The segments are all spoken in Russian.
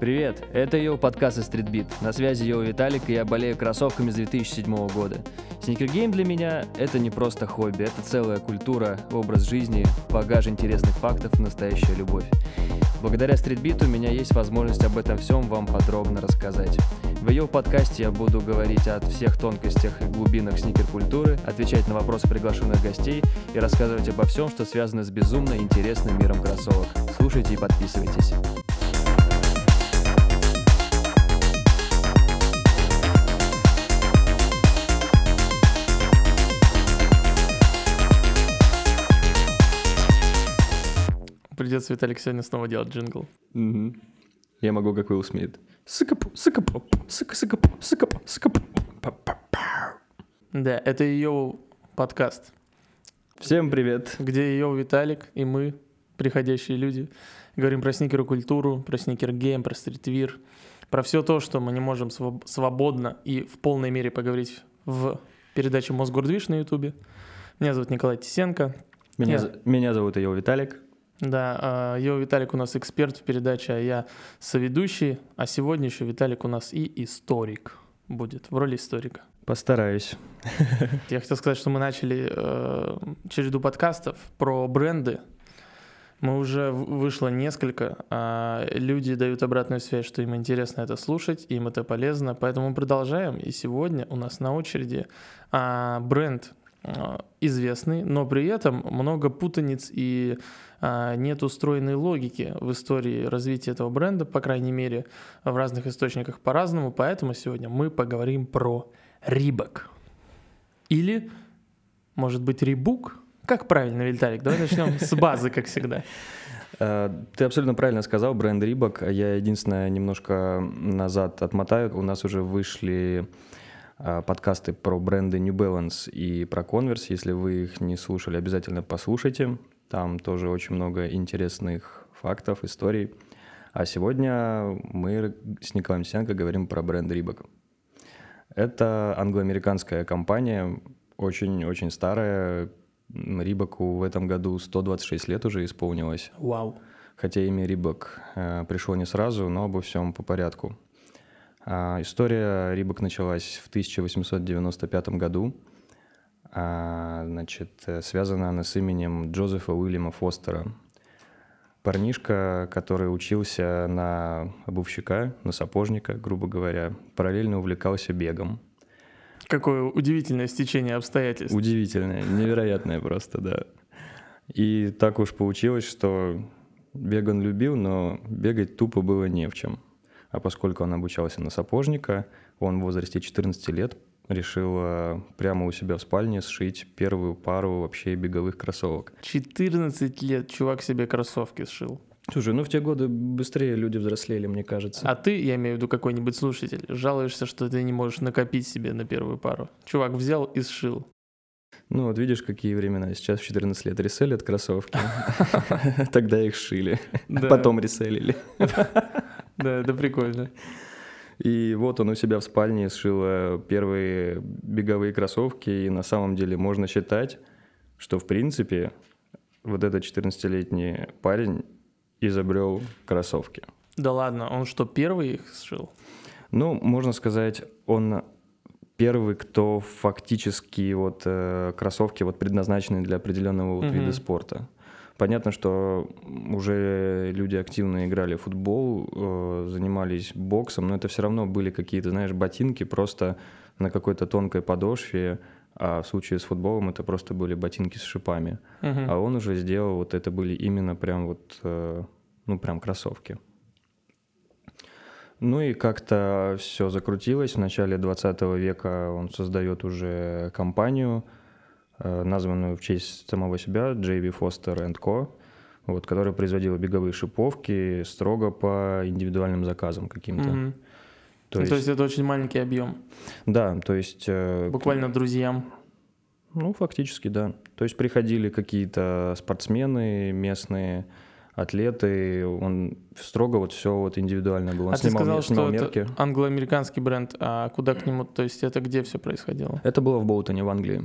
Привет, это Йоу подкаст из Street Beat. На связи Йоу Виталик, и я болею кроссовками с 2007 года. Сникергейм для меня — это не просто хобби, это целая культура, образ жизни, багаж интересных фактов и настоящая любовь. Благодаря Street Beat у меня есть возможность об этом всем вам подробно рассказать. В Йоу подкасте я буду говорить о всех тонкостях и глубинах сникер-культуры, отвечать на вопросы приглашенных гостей и рассказывать обо всем, что связано с безумно интересным миром кроссовок. Слушайте и подписывайтесь. Придется Виталик сегодня снова делать джингл. Угу. Я могу, как Уилл Смит. Да, это ее подкаст. Всем привет. Где ее Виталик и мы, приходящие люди, говорим про сникер-культуру, про сникер-гейм, про стритвир, про все то, что мы не можем свободно и в полной мере поговорить в передаче «Мосгордвиж» на Ютубе. Меня зовут Николай Тисенко. Меня зовут ее Виталик. Да, Йоу, Виталик у нас эксперт в передаче, а я соведущий, а сегодня еще Виталик у нас и историк будет, в роли историка. Постараюсь. Я хотел сказать, что мы начали череду подкастов про бренды, мы уже вышло несколько, люди дают обратную связь, что им интересно это слушать, им это полезно, поэтому мы продолжаем, и сегодня у нас на очереди бренд известный, но при этом много путаниц и нет устроенной логики в истории развития этого бренда, по крайней мере, в разных источниках по-разному, поэтому сегодня мы поговорим про Reebok. Или, может быть, Reebok? Как правильно, Виталик? Давай начнем с базы, как всегда. Ты абсолютно правильно сказал, бренд Reebok. Я единственное немножко назад отмотаю. У нас уже вышли подкасты про бренды New Balance и про Converse. Если вы их не слушали, обязательно послушайте. Там тоже очень много интересных фактов, историй. А сегодня мы с Николаем Тисенко говорим про бренд Reebok. Это англоамериканская компания, очень-очень старая. Reebok'у в этом году 126 лет уже исполнилось. Вау! Хотя имя Reebok пришло не сразу, но обо всем по порядку. История Reebok началась в 1895 году. Значит, связана она с именем Джозефа Уильяма Фостера. Парнишка, который учился на обувщика, на сапожника, грубо говоря, параллельно увлекался бегом. Какое удивительное стечение обстоятельств. Удивительное, невероятное просто, да. И так уж получилось, что бег он любил, но бегать тупо было не в чем. А поскольку он обучался на сапожника, он в возрасте 14 лет решил прямо у себя в спальне сшить первую пару вообще беговых кроссовок. 14 лет чувак себе кроссовки сшил. Слушай, ну в те годы быстрее люди взрослели, мне кажется. А ты, я имею в виду какой-нибудь слушатель, жалуешься, что ты не можешь накопить себе на первую пару. Чувак взял и сшил. Ну вот видишь, какие времена. Сейчас в 14 лет реселят кроссовки. Тогда их шили. Потом реселили. Да, это прикольно. И вот он у себя в спальне сшил первые беговые кроссовки, и на самом деле можно считать, что в принципе вот этот 14-летний парень изобрел кроссовки. Да ладно, он что, первый их сшил? Ну, можно сказать, он первый, кто фактически вот кроссовки вот предназначены для определенного вот вида спорта. Понятно, что уже люди активно играли в футбол, занимались боксом, но это все равно были какие-то, знаешь, ботинки просто на какой-то тонкой подошве, а в случае с футболом это просто были ботинки с шипами. А он уже сделал, вот это были именно прям вот, ну прям кроссовки. Ну и как-то все закрутилось, в начале 20 века он создает уже компанию, названную в честь самого себя, J.B. Foster and Co., вот, которая производила беговые шиповки строго по индивидуальным заказам каким-то. То есть это очень маленький объем. Да, то есть... Буквально друзьям. Ну, фактически, да. То есть приходили какие-то спортсмены, местные атлеты, он строго вот все вот индивидуально был. Он снимал мерки. Это англо-американский бренд, а куда к нему, то есть это где все происходило? Это было в Болтоне, в Англии.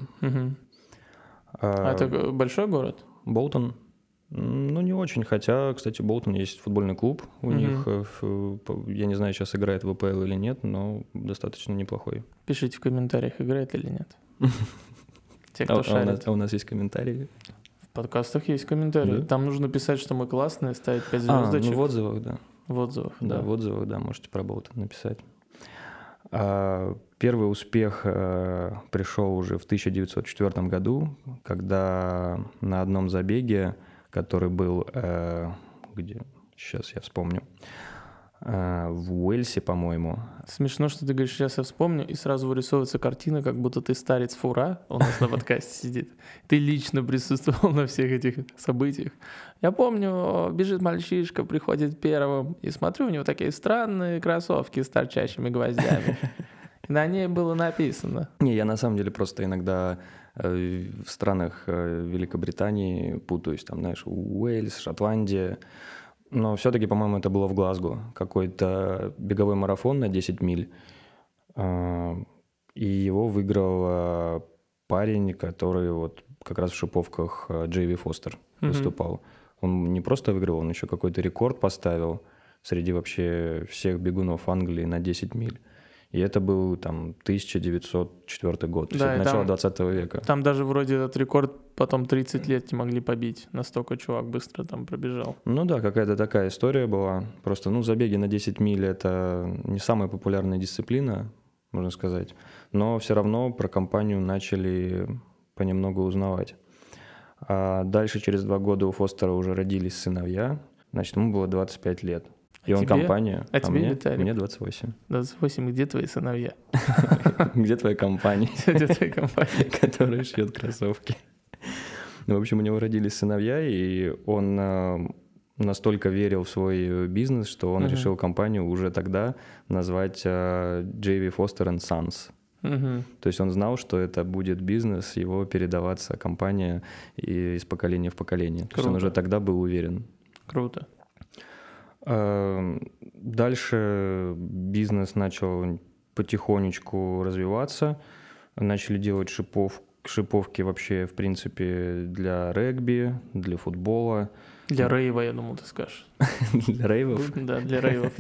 А это большой город? Болтон? Ну, не очень, хотя, кстати, у Болтона есть футбольный клуб у них, я не знаю, сейчас играет в ВПЛ или нет, но достаточно неплохой. Пишите в комментариях, играет или нет. Те, кто шарит. А у нас есть комментарии? В подкастах есть комментарии. Да? Там нужно писать, что мы классные, ставить 5 звездочек. Ну, в отзывах, да. В отзывах, да. Да, в отзывах, да, можете про Болтон написать. Первый успех пришел уже в 1904 году, когда на одном забеге, который был, где сейчас я вспомню, в Уэльсе, по-моему. Смешно, что ты говоришь, сейчас я вспомню, и сразу вырисовывается картина, как будто ты старец Фура, он у нас на подкасте сидит. Ты лично присутствовал на всех этих событиях. Я помню, бежит мальчишка, приходит первым, и смотрю, у него такие странные кроссовки с торчащими гвоздями. На ней было написано. Не, я на самом деле просто иногда в странах Великобритании путаюсь, там, знаешь, Уэльс, Шотландия. Но все-таки, по-моему, это было в Глазго. Какой-то беговой марафон на 10 миль. И его выиграл парень, который вот как раз в шиповках J.W. Foster выступал. Он не просто выиграл, он еще какой-то рекорд поставил среди вообще всех бегунов Англии на 10 миль. И это был там 1904 год, то есть это начало 20 века. Там даже вроде этот рекорд потом 30 лет не могли побить, настолько чувак быстро там пробежал. Ну да, какая-то такая история была. Просто, ну, забеги на 10 миль – это не самая популярная дисциплина, можно сказать, но все равно про компанию начали понемногу узнавать. А дальше, через 2 года, у Фостера уже родились сыновья, значит, ему было 25 лет. И он компания, а тебе, Виталик? Мне 28. 28, где твои сыновья? Где твоя компания? Где твоя компания? Которая шьет кроссовки. В общем, у него родились сыновья, и он настолько верил в свой бизнес, что он решил компанию уже тогда назвать J.W. Foster and Sons. То есть он знал, что это будет бизнес, его передаваться компания из поколения в поколение. То есть он уже тогда был уверен. Круто. Дальше бизнес начал потихонечку развиваться, начали делать шиповки вообще, в принципе, для регби, для футбола. Для рейва, я думал, ты скажешь. Для рейвов? Да, для рейвов.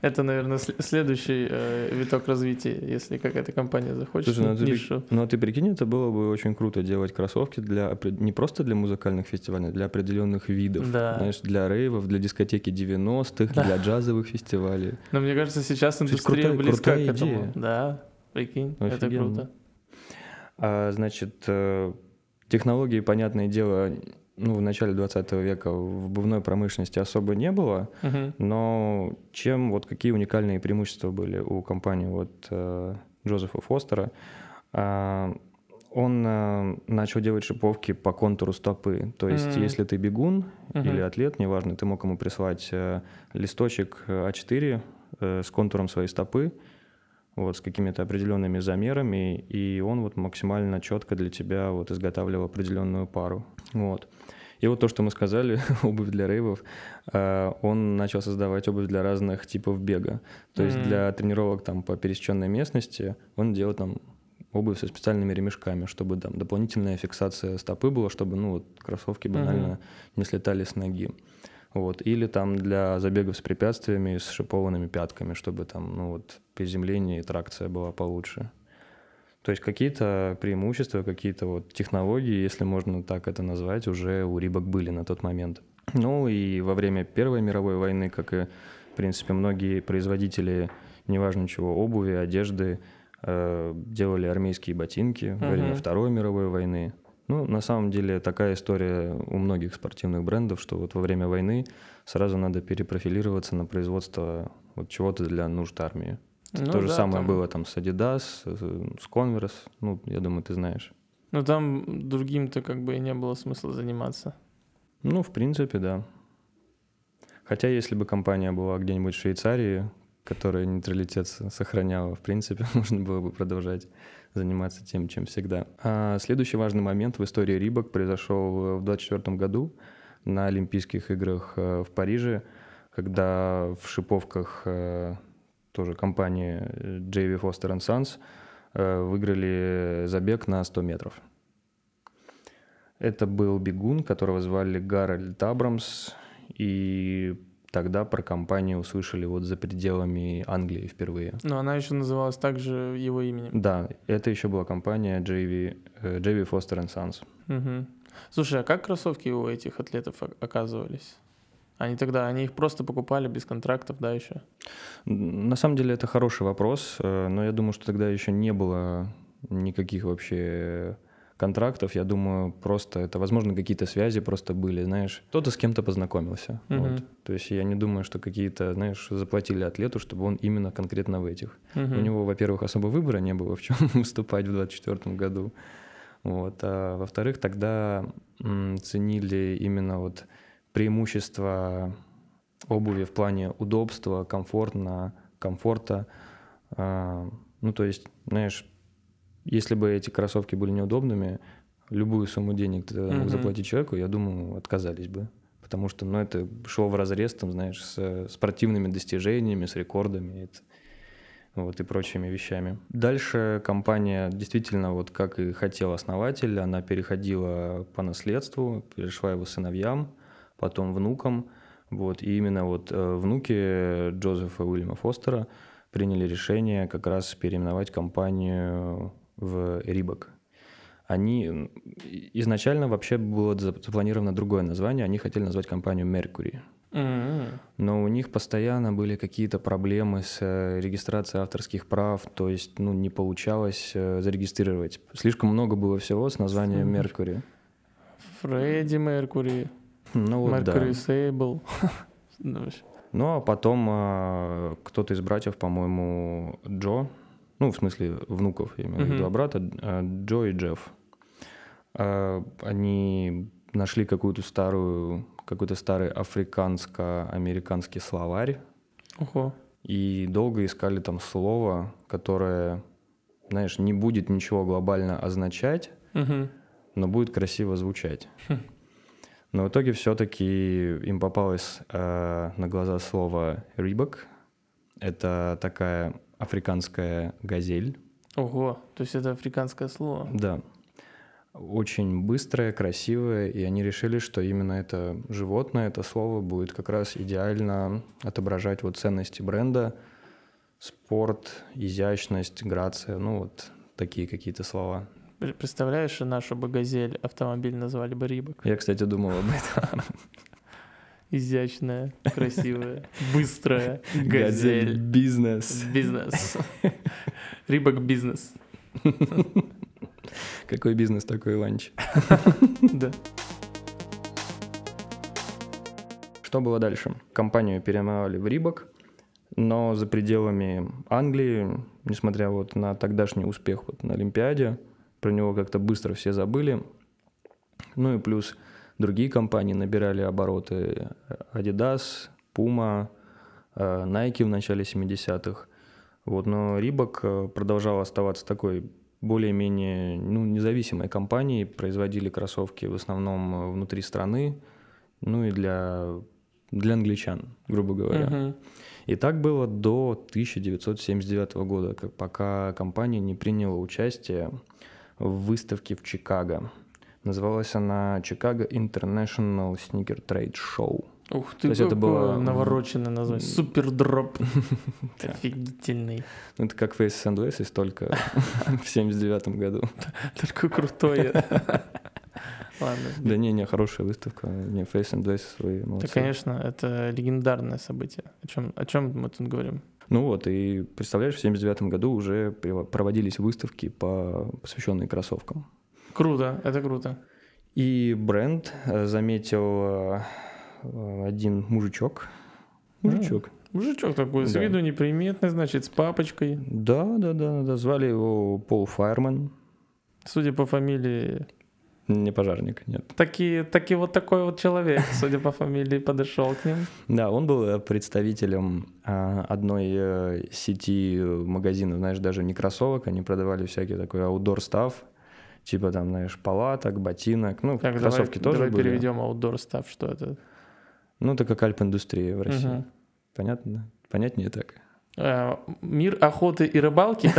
Это, наверное, следующий виток развития, если какая-то компания захочет. Слушай, ну а ты прикинь, это было бы очень круто делать кроссовки для не просто для музыкальных фестивалей, для определенных видов. Да. Знаешь, для рейвов, для дискотеки 90-х, для джазовых фестивалей. Но мне кажется, сейчас индустрия близка к этому. Да, прикинь, это круто. Значит, технологии, понятное дело, ну, в начале 20 века в обувной промышленности особо не было, но чем, вот какие уникальные преимущества были у компании вот Джозефа Фостера? Он начал делать шиповки по контуру стопы, то есть если ты бегун или атлет, неважно, ты мог ему прислать листочек А4 с контуром своей стопы, вот, с какими-то определенными замерами, и он вот максимально четко для тебя вот изготавливал определенную пару. Вот. И вот то, что мы сказали, обувь для рейвов, он начал создавать обувь для разных типов бега. То есть для тренировок там по пересеченной местности он делал там обувь со специальными ремешками, чтобы там дополнительная фиксация стопы была, чтобы, ну, вот, кроссовки банально не слетали с ноги. Вот. Или там для забегов с препятствиями, с шипованными пятками, чтобы там, ну, вот, приземление и тракция была получше. То есть какие-то преимущества, какие-то вот технологии, если можно так это назвать, уже у Reebok были на тот момент. Ну и во время Первой мировой войны, как и, в принципе, многие производители, неважно чего, обуви, одежды, делали армейские ботинки во время Второй мировой войны. Ну, на самом деле, такая история у многих спортивных брендов, что вот во время войны сразу надо перепрофилироваться на производство вот чего-то для нужд армии. Ну, то же самое там было там с Adidas, с Converse, ну, я думаю, ты знаешь. Ну, там другим-то как бы и не было смысла заниматься. Ну, в принципе, да. Хотя, если бы компания была где-нибудь в Швейцарии, которая нейтралитет сохраняла, в принципе, можно было бы продолжать заниматься тем, чем всегда. А следующий важный момент в истории Reebok произошел в 1924 году на Олимпийских играх в Париже, когда в шиповках тоже компании J.W. Foster and Sons выиграли забег на 100 метров. Это был бегун, которого звали Гарольд Абрамс, и тогда про компанию услышали вот за пределами Англии впервые. Но она еще называлась также его именем. Да, это еще была компания J.W. Foster and Sons. Угу. Слушай, а как кроссовки у этих атлетов оказывались? Они их просто покупали без контрактов, да, еще? На самом деле это хороший вопрос, но я думаю, что тогда еще не было никаких вообще контрактов. Я думаю, просто это, возможно, какие-то связи просто были, знаешь. Кто-то с кем-то познакомился. Uh-huh. Вот. То есть я не думаю, что какие-то, знаешь, заплатили атлету, чтобы он именно конкретно в этих. Uh-huh. У него, во-первых, особо выбора не было, в чем выступать в 24 году. Вот. А во-вторых, тогда ценили именно вот преимущества обуви в плане удобства, комфорта. Ну, то есть, знаешь, если бы эти кроссовки были неудобными, любую сумму денег ты мог заплатить человеку, я думаю, отказались бы. Потому что, это шло вразрез, там, знаешь, с спортивными достижениями, с рекордами и прочими вещами. Дальше компания действительно, вот как и хотел основатель, она переходила по наследству, перешла его сыновьям, потом внукам. Вот, и именно внуки Джозефа Уильяма Фостера приняли решение как раз переименовать компанию в Reebok. Они изначально вообще было запланировано другое название, они хотели назвать компанию Меркури. Mm-hmm. Но у них постоянно были какие-то проблемы с регистрацией авторских прав, то есть не получалось зарегистрировать. Слишком много было всего с названием Меркури. Фредди Меркури, Меркури Сейбл. Ну, а потом кто-то из братьев, по-моему, Джо, в смысле внуков, я имею в виду, два брата, Джо и Джеф, они нашли какой-то старый африканско-американский словарь. Ого. И долго искали там слово, которое, знаешь, не будет ничего глобально означать, но будет красиво звучать. Но в итоге все-таки им попалось на глаза слово «Reebok». Это такая африканская газель. Ого, то есть это африканское слово? Да. Очень быстрое, красивое, и они решили, что именно это животное, это слово будет как раз идеально отображать ценности бренда, спорт, изящность, грация, такие какие-то слова. Представляешь, нашу бы «Газель» автомобиль назвали бы «Reebok». Я, кстати, думал об этом. Изящная, красивая, быстрая «Газель». Бизнес. «Reebok бизнес». Какой бизнес, такой ланч. Да. Что было дальше? Компанию переименовали в «Reebok». Но за пределами Англии, несмотря на тогдашний успех на Олимпиаде, про него как-то быстро все забыли. Ну и плюс другие компании набирали обороты. Adidas, Puma, Nike в начале 70-х. Но Reebok продолжал оставаться такой более-менее независимой компанией. Производили кроссовки в основном внутри страны. И для англичан, грубо говоря. Uh-huh. И так было до 1979 года, пока компания не приняла участие в выставке в Чикаго. Называлась она Chicago International Sneaker Trade Show. Ух ты, какое было навороченное название. Супердроп. Офигительный. Это как Faces and Laces, только в 79-м году. Только крутое. Ладно. Да не, хорошая выставка. Не, Faces and Laces, вы молодцы. Да, конечно, это легендарное событие. О чем мы тут говорим? И представляешь, в 79-м году уже проводились выставки, посвященные кроссовкам. Круто, это круто. И бренд заметил один мужичок. Мужичок такой, с виду неприметный, значит, с папочкой. Да, звали его Пол Fireman. Судя по фамилии... Не пожарник, нет. Таки такой человек, судя по фамилии, подошел к ним. Да, он был представителем одной сети магазинов, знаешь, даже не кроссовок, они продавали всякий такой аутдор стафф, типа там, знаешь, палаток, ботинок, так, кроссовки тоже были. Давай переведем аутдор стафф, что это? Это как альп-индустрия в России. Угу. Понятно? Понятнее так. Мир охоты и рыбалки?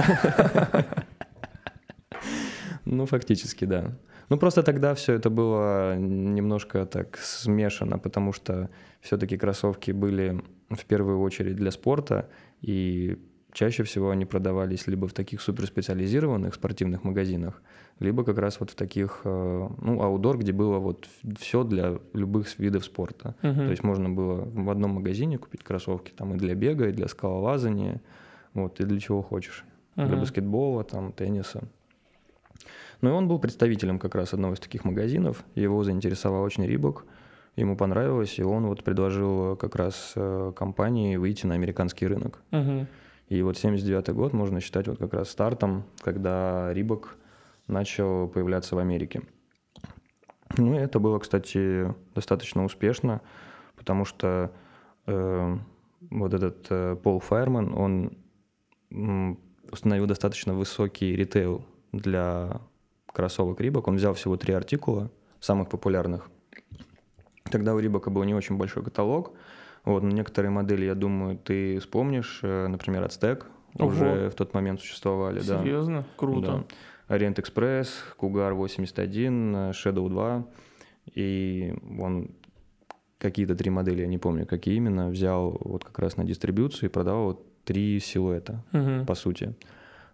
Фактически, да. Ну, просто тогда все это было немножко так смешано, потому что все-таки кроссовки были в первую очередь для спорта, и чаще всего они продавались либо в таких суперспециализированных спортивных магазинах, либо как раз вот в таких, ну, аутдор, где было вот все для любых видов спорта. То есть можно было в одном магазине купить кроссовки там и для бега, и для скалолазания, вот, и для чего хочешь. Для баскетбола, там, тенниса. Ну и он был представителем как раз одного из таких магазинов, его заинтересовал очень Reebok, ему понравилось, и он вот предложил как раз компании выйти на американский рынок. И вот 79-й год можно считать вот как раз стартом, когда Reebok начал появляться в Америке. Ну и это было, кстати, достаточно успешно, потому что вот этот Paul Fireman, он установил достаточно высокий ритейл для кроссовок Reebok. Он взял всего 3 артикула, самых популярных. Тогда у Reebok был не очень большой каталог. Вот, но некоторые модели, я думаю, ты вспомнишь. Например, Aztec уже в тот момент существовали. Серьезно? Да. Круто. Да. Orient Express, Cougar 81, Shadow 2. И он какие-то 3 модели, я не помню, какие именно, взял вот как раз на дистрибьюцию и продавал 3 силуэта, по сути.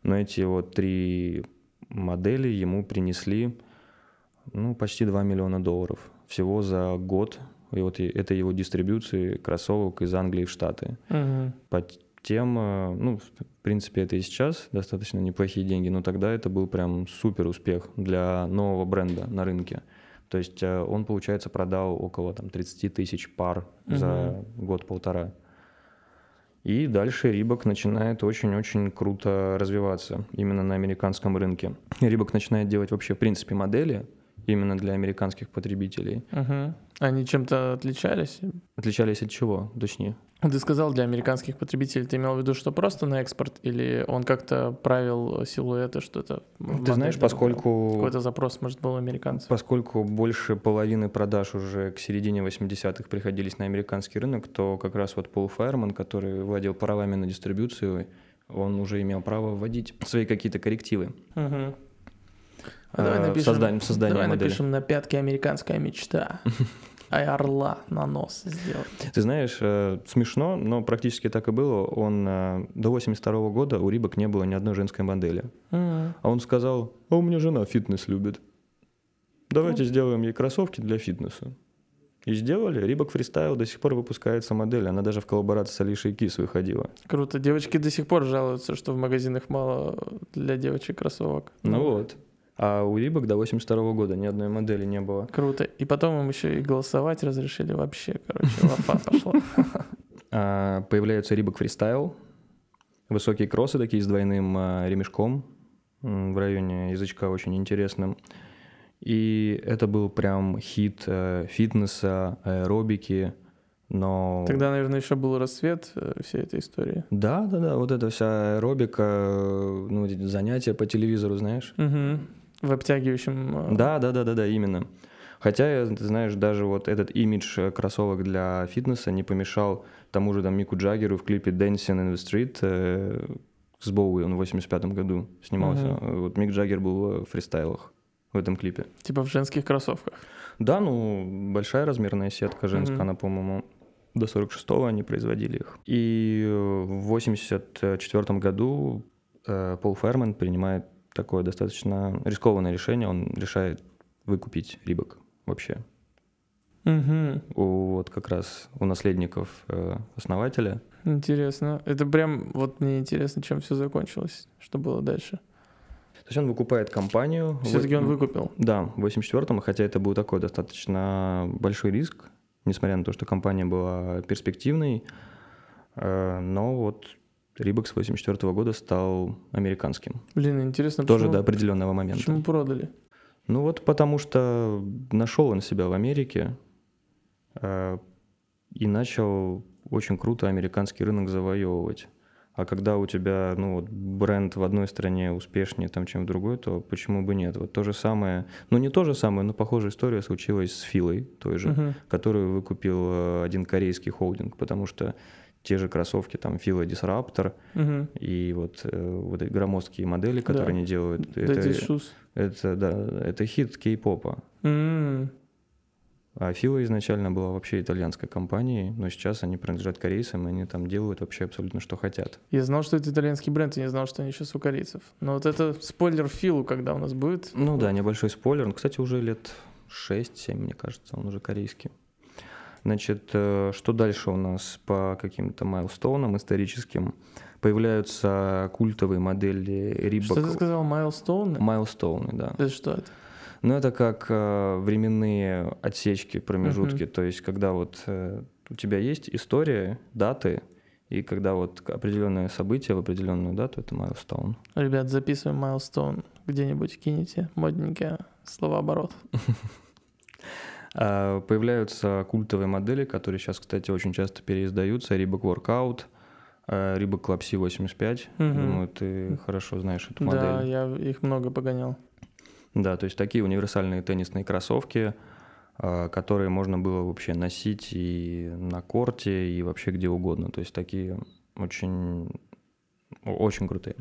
Но эти вот 3 модели ему принесли, ну, почти $2 миллиона всего за год. И вот это его дистрибьюции кроссовок из Англии в Штаты. По тем, ну, в принципе, это и сейчас достаточно неплохие деньги, но тогда это был прям супер успех для нового бренда на рынке. То есть он, получается, продал около там 30 тысяч пар за год-полтора. И дальше Reebok начинает очень-очень круто развиваться именно на американском рынке. Reebok начинает делать вообще, в принципе, модели именно для американских потребителей. Они чем-то отличались? Отличались от чего, точнее? Ты сказал, для американских потребителей. Ты имел в виду, что просто на экспорт? Или он как-то правил силуэты, что-то? Ты знаешь, поскольку... Какой-то запрос, может, был у американцев? Поскольку больше половины продаж уже к середине 80-х приходились на американский рынок, то как раз вот Пол Файерман, который владел правами на дистрибьюцию, он уже имел право вводить свои какие-то коррективы. Давай напишем, давай напишем на пятке «Американская мечта», а орла на нос сделать. Ты знаешь, смешно, но практически так и было. Он до 82 года у Reebok не было ни одной женской модели. А он сказал: а у меня жена фитнес любит. Давайте сделаем ей кроссовки для фитнеса. И сделали. Reebok Freestyle до сих пор выпускается модель. Она даже в коллаборации с Алишей Кис выходила. Круто. Девочки до сих пор жалуются, что в магазинах мало для девочек кроссовок. Ну вот. А у Reebok до 82 года ни одной модели не было. Круто. И потом им еще и голосовать разрешили вообще. Короче, лапа пошла. Появляются Reebok Freestyle. Высокие кроссы такие с двойным ремешком в районе язычка, очень интересным. И это был прям хит фитнеса, аэробики. Но... Тогда, наверное, еще был расцвет всей этой истории. Да. Вот эта вся аэробика, ну, занятия по телевизору, знаешь. В обтягивающем... Да, именно. Хотя, ты знаешь, даже вот этот имидж кроссовок для фитнеса не помешал тому же там Мику Джаггеру в клипе «Dancing in the Street» с Боуи, он в 85-м году снимался. Вот Мик Джаггер был в фристайлах в этом клипе. Типа в женских кроссовках? Да, ну, большая размерная сетка женская, она, по-моему, до 46-го они производили их. И в 84-м году Пол Файерман принимает такое достаточно рискованное решение, он решает выкупить Reebok вообще. Вот как раз у наследников основателя. Интересно. Это прям вот мне интересно, чем все закончилось, что было дальше. То есть он выкупает компанию. Все-таки он выкупил? Да, в 84-м, хотя это был такой достаточно большой риск, несмотря на то, что компания была перспективной, но вот... Reebok с 1984 года стал американским. Блин, интересно, тоже почему, до определенного момента. Почему продали? Ну вот потому что нашел он себя в Америке и начал очень круто американский рынок завоевывать. А когда у тебя, ну, вот, бренд в одной стране успешнее, там, чем в другой, то почему бы нет? Вот то же самое, ну не то же самое, но похожая история случилась с Филой той же, которую выкупил один корейский холдинг, потому что те же кроссовки, там, Fila Disruptor, и вот эти громоздкие модели, которые они делают. Это хит кей-попа. А Fila изначально была вообще итальянской компанией, но сейчас они принадлежат корейцам, и они там делают вообще абсолютно что хотят. Я знал, что это итальянский бренд, я не знал, что они сейчас у корейцев. Но вот это спойлер Филу, когда у нас будет. Ну да, небольшой спойлер. Но, кстати, уже лет 6-7, мне кажется, он уже корейский. Значит, что дальше у нас по каким-то майлстоунам историческим? Появляются культовые модели Reebok. Что ты сказал, майлстоуны? Майлстоуны, да. Это что это? Ну, это как временные отсечки, промежутки. То есть, когда вот у тебя есть история, даты, и когда вот определенное событие в определенную дату, это майлстоун. Ребят, записываем майлстоун. Где-нибудь кинете модненькие словооборот. Появляются культовые модели, которые сейчас, кстати, очень часто переиздаются. Reebok Workout, Reebok Club C 85. Думаю, ты хорошо знаешь эту модель. Да, я их много погонял. Да, то есть такие универсальные теннисные кроссовки, которые можно было вообще носить и на корте, и вообще где угодно. То есть такие очень, очень крутые.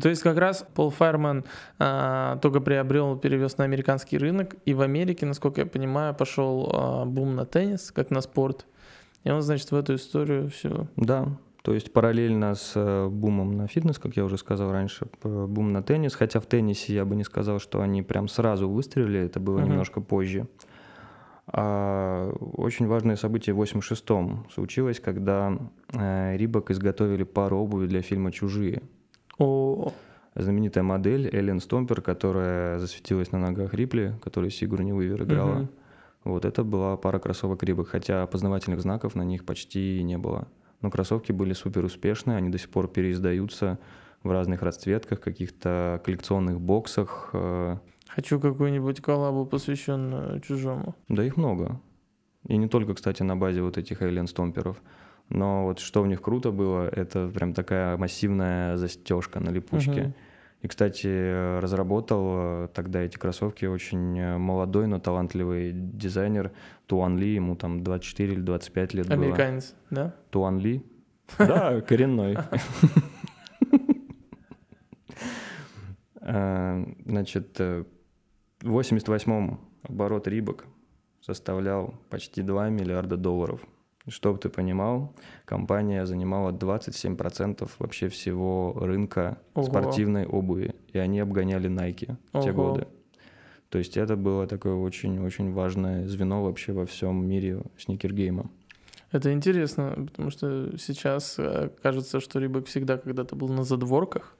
То есть как раз Paul Fireman только приобрел, перевез на американский рынок, и в Америке, насколько я понимаю, пошел бум на теннис, как на спорт, и он, значит, в эту историю все. Да, то есть параллельно с бумом на фитнес, как я уже сказал раньше, бум на теннис, хотя в теннисе я бы не сказал, что они прям сразу выстрелили, это было немножко позже. Очень важное событие в 86-м случилось, когда Reebok изготовили пару обуви для фильма «Чужие». Знаменитая модель Эллен Стомпер, которая засветилась на ногах Рипли, которую Сигурни Уивер играла. Вот это была пара кроссовок Reebok, хотя опознавательных знаков на них почти не было. Но кроссовки были супер успешные, они до сих пор переиздаются в разных расцветках, каких-то коллекционных боксах. Хочу какую-нибудь коллабу, посвященную «Чужому». Да их много. И не только, кстати, на базе вот этих Эллен Стомперов. Но вот что в них круто было, это прям такая массивная застежка на липучке. И, кстати, разработал тогда эти кроссовки очень молодой, но талантливый дизайнер Туан Ли, ему там 24 или 25 лет было. Американец, да? Туан Ли? Да, коренной. Значит, в 88-м оборот Reebok составлял почти $2 миллиарда. Чтобы ты понимал, компания занимала 27% вообще всего рынка спортивной обуви, и они обгоняли Nike в те годы. То есть это было такое очень-очень важное звено вообще во всем мире сникергейма. Это интересно, потому что сейчас кажется, что Reebok всегда когда-то был на задворках,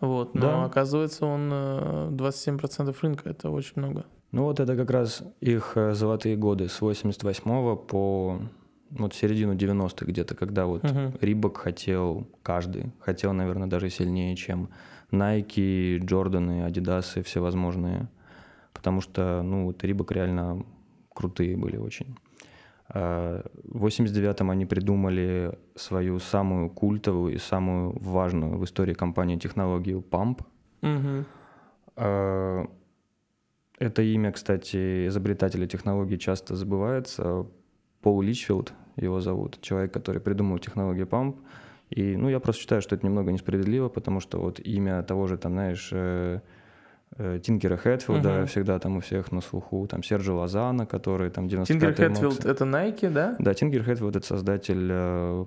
вот, но оказывается он 27% рынка, это очень много. Ну вот это как раз их золотые годы с 88 по... Вот середину 90-х где-то, когда вот Reebok хотел каждый, хотел, наверное, даже сильнее, чем Nike, Jordan, Adidas и всевозможные, потому что, ну, вот Reebok реально крутые были очень. В 89-м они придумали свою самую культовую и самую важную в истории компании технологию Pump. Это имя, кстати, изобретателя технологии часто забывается. Пол Личфилд его зовут, человек, который придумал технологию Pump. И, ну, я просто считаю, что это немного несправедливо, потому что вот имя того же, там, знаешь, Тинкера Хэтфилда всегда там у всех на слуху, там, Серджио Лозана, который там 95-й Tinker Hatfield — это Nike, да? Да, Tinker Hatfield — это создатель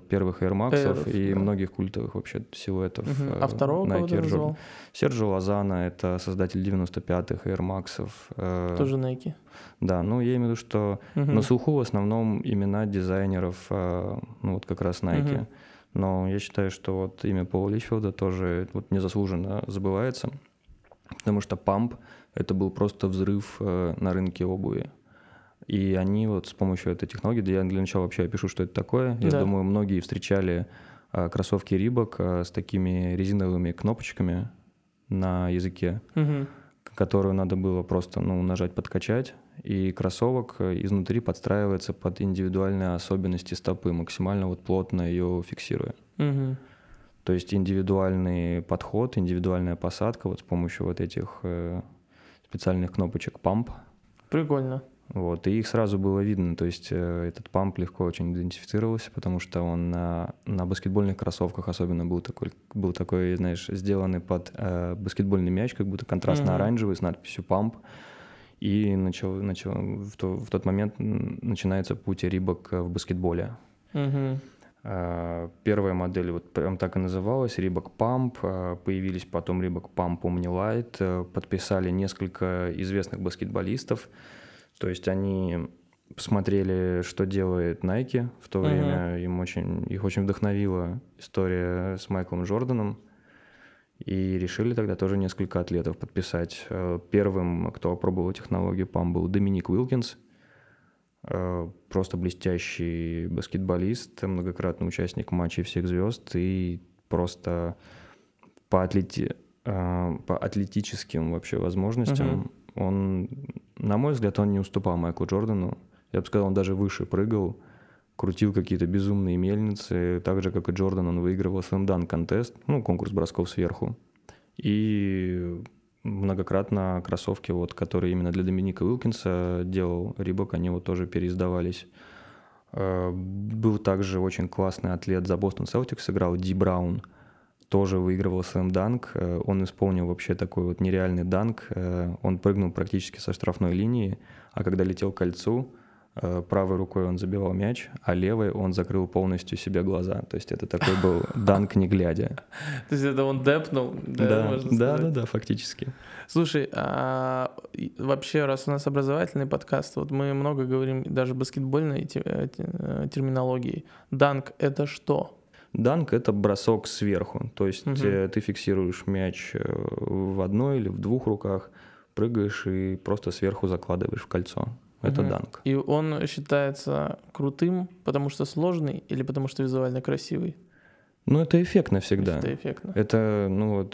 первых Air Max'ов и многих культовых вообще силуэтов. А второго Nike, кого ты назвал? Серджио Лозана — это создатель 95-х Air Max'ов. Тоже Nike. Да, ну, я имею в виду, что на слуху в основном имена дизайнеров, ну, вот как раз Nike. Но я считаю, что вот имя Пола Личфилда тоже вот незаслуженно забывается. Потому что Pump — это был просто взрыв на рынке обуви. И они вот с помощью этой технологии, да, я для начала вообще опишу, что это такое. Я думаю, многие встречали кроссовки Reebok с такими резиновыми кнопочками на языке, которую надо было просто, ну, нажать, подкачать. И кроссовок изнутри подстраивается под индивидуальные особенности стопы, максимально вот плотно ее фиксируя. То есть индивидуальный подход, индивидуальная посадка вот с помощью вот этих специальных кнопочек Pump. Прикольно. Вот, и их сразу было видно, то есть этот памп легко очень идентифицировался, потому что он на баскетбольных кроссовках особенно был такой, знаешь, сделанный под баскетбольный мяч, как будто контрастно-оранжевый, с надписью «памп». И в тот момент начинается путь Reebok в баскетболе. Mm-hmm. Первая модель вот прям так и называлась Reebok Pump, появились потом Reebok Pump Omni-Lite, подписали несколько известных баскетболистов, то есть они посмотрели, что делает Nike в то время, их очень вдохновила история с Майклом Джорданом, и решили тогда тоже несколько атлетов подписать. Первым, кто опробовал технологию Pump, был Доминик Уилкинс, просто блестящий баскетболист, многократный участник матчей всех звезд, и просто по атлетическим вообще возможностям он, на мой взгляд, он не уступал Майклу Джордану. Я бы сказал, он даже выше прыгал, крутил какие-то безумные мельницы. Так же, как и Джордан, он выигрывал слэм-данк-контест, конкурс бросков сверху. И многократно кроссовки, вот, которые именно для Доминика Уилкинса делал Reebok, они вот тоже переиздавались. Был также очень классный атлет за Бостон Селтикс, играл Ди Браун, тоже выигрывал слэм-данк. Он исполнил вообще такой вот нереальный данк. Он прыгнул практически со штрафной линии, а когда летел к кольцу, правой рукой он забивал мяч, а левой он закрыл полностью себе глаза. То есть это такой был данк не глядя. То есть это он депнул? Да, фактически. Слушай, вообще, раз у нас образовательный подкаст, вот мы много говорим даже баскетбольной терминологии. Данк — это что? Данк — это бросок сверху. То есть ты фиксируешь мяч в одной или в двух руках, прыгаешь и просто сверху закладываешь в кольцо. Это данк. И он считается крутым, потому что сложный или потому что визуально красивый? Это эффектно всегда. Это эффектно. Это,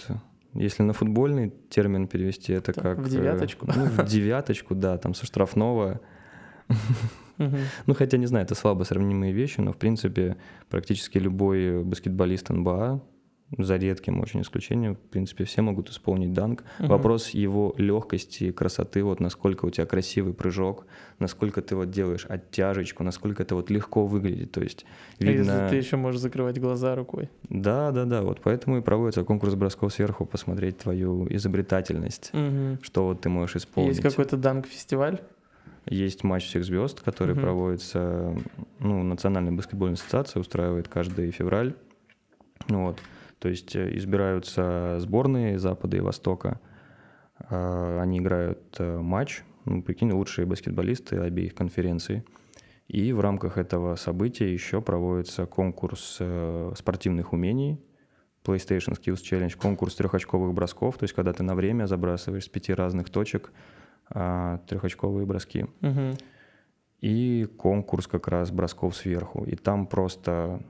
если на футбольный термин перевести, это так, как... В девяточку. В девяточку, да, там со штрафного. Хотя, не знаю, это слабо сравнимые вещи, но, в принципе, практически любой баскетболист НБА, за редким очень исключением, в принципе, все могут исполнить данк. Вопрос его легкости, красоты, вот насколько у тебя красивый прыжок, насколько ты вот делаешь оттяжечку, насколько это вот легко выглядит, то есть видно... А если ты еще можешь закрывать глаза рукой. Да, вот поэтому и проводится конкурс бросков сверху, посмотреть твою изобретательность, что вот ты можешь исполнить. Есть какой-то данк-фестиваль? Есть матч всех звезд, который проводится, Национальная баскетбольная ассоциация устраивает каждый февраль, То есть избираются сборные Запада и Востока, они играют матч, прикинь, лучшие баскетболисты обеих конференций. И в рамках этого события еще проводится конкурс спортивных умений, PlayStation Skills Challenge, конкурс трехочковых бросков, то есть когда ты на время забрасываешь с 5 разных точек трехочковые броски. И конкурс как раз бросков сверху. И там просто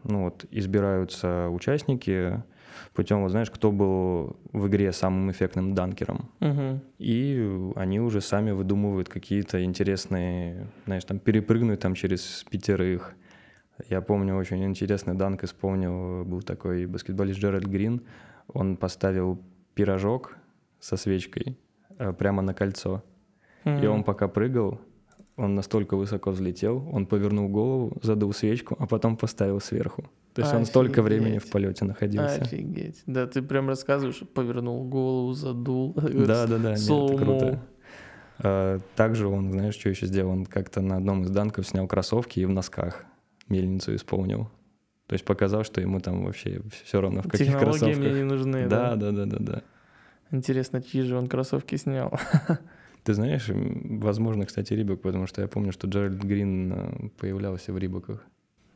избираются участники путем, кто был в игре самым эффектным данкером. И они уже сами выдумывают какие-то интересные, перепрыгнуть там через пятерых. Я помню, очень интересный данк исполнил, был такой баскетболист Джеральд Грин. Он поставил пирожок со свечкой прямо на кольцо. И он пока прыгал, он настолько высоко взлетел, он повернул голову, задул свечку, а потом поставил сверху. То есть он столько времени в полете находился. Офигеть. Да, ты прям рассказываешь, повернул голову, задул. Да, это круто. Также он, что еще сделал? Он как-то на одном из данков снял кроссовки и в носках мельницу исполнил. То есть показал, что ему там вообще все равно, в каких кроссовках. Технологии мне не нужны, да? Да. Интересно, чьи же он кроссовки снял? Ты знаешь, возможно, кстати, Reebok, потому что я помню, что Джеральд Грин появлялся в Reebok.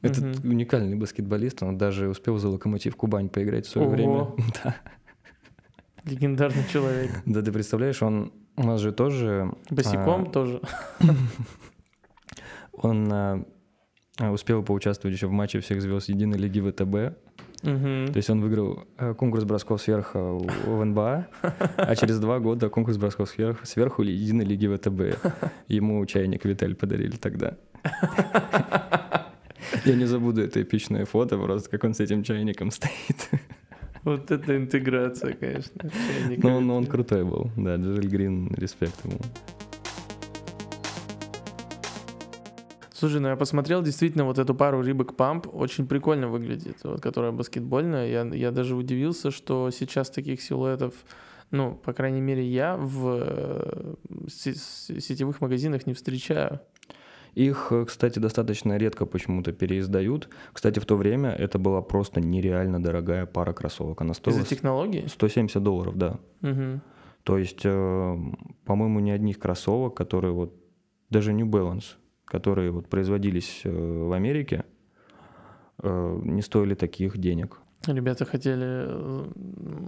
Этот уникальный баскетболист, он даже успел за Локомотив Кубань поиграть в свое время. Да. Легендарный человек. Да, ты представляешь, он у нас же тоже... Босиком тоже. Он успел поучаствовать еще в матче всех звезд Единой Лиги ВТБ. То есть он выиграл конкурс бросков сверху в НБА, а через 2 года конкурс бросков сверху Единой Лиги ВТБ. Ему чайник Виталь подарили тогда. Я не забуду это эпичное фото, просто как он с этим чайником стоит. Вот это интеграция, конечно. Но он крутой был, да, Джеральд Грин, респект ему. Слушай, ну я посмотрел, действительно, вот эту пару Reebok Pump очень прикольно выглядит, вот, которая баскетбольная. Я даже удивился, что сейчас таких силуэтов, ну, по крайней мере, я в сетевых магазинах не встречаю. Их, кстати, достаточно редко почему-то переиздают. Кстати, в то время это была просто нереально дорогая пара кроссовок. Она стоила... Из-за технологии? $170, да. Угу. То есть, по-моему, ни одних кроссовок, которые вот... Даже New Balance, которые вот производились в Америке, не стоили таких денег. Ребята хотели,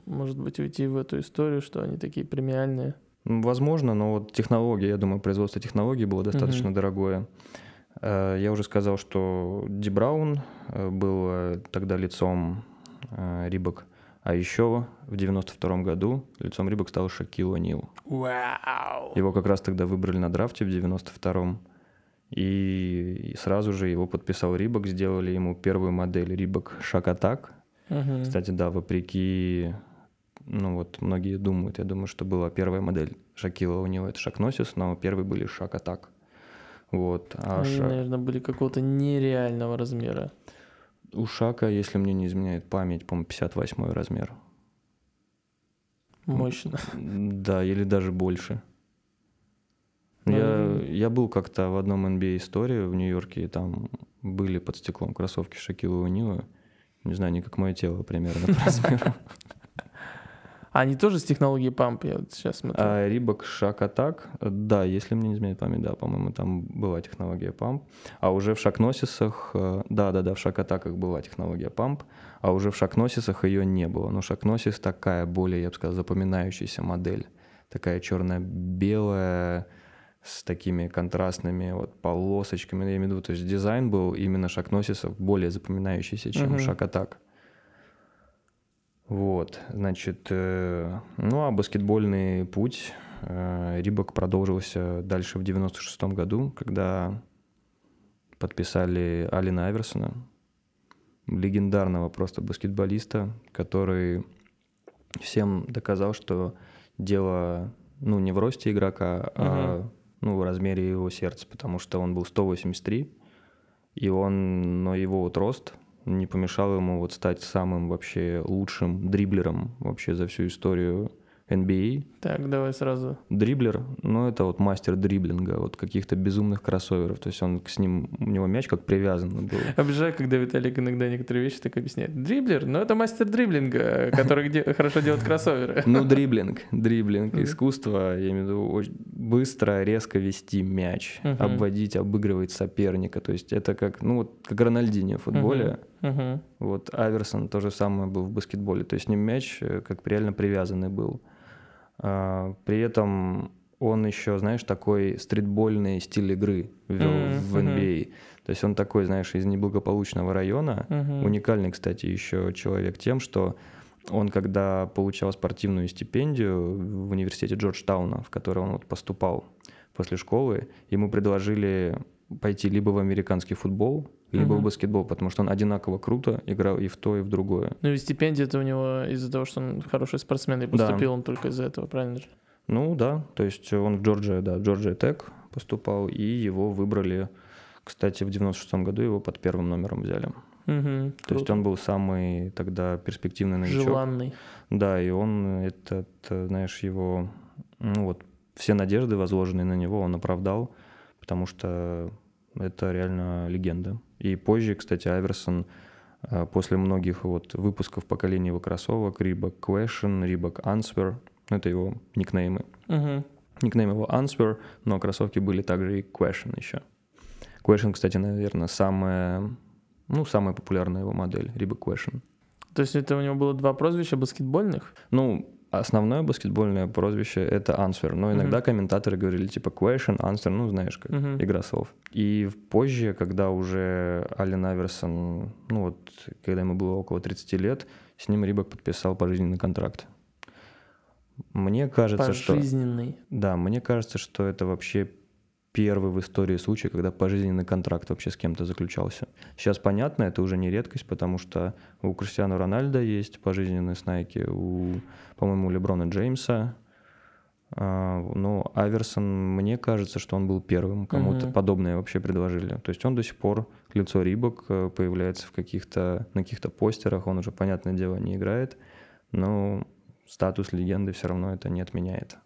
может быть, уйти в эту историю, что они такие премиальные. Возможно, но вот технология, я думаю, производство технологий было достаточно дорогое. Я уже сказал, что Ди Браун был тогда лицом Reebok, а еще в 92-м году лицом Reebok стал Шакил О'Нил. Вау! Его как раз тогда выбрали на драфте в 92-м, и сразу же его подписал Reebok, сделали ему первую модель Reebok Shaq Attaq. Кстати, да, вопреки... Ну вот многие думают, я думаю, что была первая модель Шакила О'Нила, это Shaqnosis, но первые были Shaq Attaq. Вот. Они, наверное, были какого-то нереального размера. У Шака, если мне не изменяет память, по-моему, 58-й размер. Мощно. Да, или даже больше. Я был как-то в одном NBA-истории в Нью-Йорке, и там были под стеклом кроссовки Шакила О'Нила. Не знаю, не как мое тело примерно по размеру. А они тоже с технологией памп, я вот сейчас смотрю. Reebok Shaq Attaq, да, если мне не изменяет память, да, по-моему, там была технология памп. А уже в Shaqnosis'ах, да, в Shaq Attaq'ах была технология памп, а уже в Shaqnosis'ах ее не было. Но Shaqnosis такая более, я бы сказал, запоминающаяся модель. Такая черно-белая, с такими контрастными вот полосочками, я имею в виду. То есть дизайн был именно Shaqnosis'ов более запоминающийся, чем Shaq Attaq. Вот, значит, ну а баскетбольный путь Reebok продолжился дальше в 96-м году, когда подписали Аллена Айверсона, легендарного просто баскетболиста, который всем доказал, что дело, ну, не в росте игрока, а, ну, в размере его сердца, потому что он был 183, и но его вот рост не помешало ему вот стать самым вообще лучшим дриблером вообще за всю историю NBA. Так, давай сразу. Дриблер, ну это вот мастер дриблинга, вот каких-то безумных кроссоверов. То есть он у него мяч как привязан был. Обожаю, когда Виталик иногда некоторые вещи так объясняет. Дриблер, ну это мастер дриблинга, который хорошо делает кроссоверы. Ну дриблинг, искусство, я имею в виду, очень быстро, резко вести мяч, обводить, обыгрывать соперника. То есть это как, ну вот как Рональдиньо в футболе. Вот Айверсон то же самое был в баскетболе. То есть с ним мяч как реально привязанный был. При этом он еще, знаешь, такой стритбольный стиль игры ввел в NBA. То есть он такой, знаешь, из неблагополучного района. Уникальный, кстати, еще человек тем, что он, когда получал спортивную стипендию в университете Джорджтауна, в который он вот поступал после школы, ему предложили пойти либо в американский футбол, либо в баскетбол, потому что он одинаково круто играл и в то, и в другое. Ну и стипендия-то у него из-за того, что он хороший спортсмен, и поступил он только из-за этого, правильно же? Ну да, то есть он в Джорджия Тек поступал, и его выбрали, кстати, в 96-м году его под первым номером взяли. То есть он был самый тогда перспективный новичок. Желанный. Да, и он этот, знаешь, его, ну вот, все надежды, возложенные на него, он оправдал, потому что это реально легенда. И позже, кстати, Айверсон после многих вот выпусков поколения его кроссовок, Reebok Question, Reebok Answer, это его никнеймы. Никнейм его Answer, но кроссовки были также и Question еще. Question, кстати, наверное, самая популярная его модель, Reebok Question. То есть это у него было два прозвища баскетбольных? Ну, основное баскетбольное прозвище — это Answer, но иногда комментаторы говорили типа Question, Answer, ну знаешь, как игра слов. И позже, когда уже Аллен Айверсон, ну вот, когда ему было около 30 лет, с ним Reebok подписал пожизненный контракт. Мне кажется, пожизненный. Да, мне кажется, что это вообще первый в истории случай, когда пожизненный контракт вообще с кем-то заключался. Сейчас понятно, это уже не редкость, потому что у Криштиану Рональдо есть пожизненные с Nike, по-моему, у Леброна Джеймса, Но Аверсон, мне кажется, что он был первым, кому-то подобное вообще предложили. То есть он до сих пор лицо Reebok, появляется в каких-то, на каких-то постерах, он уже, понятное дело, не играет, но статус легенды все равно это не отменяет.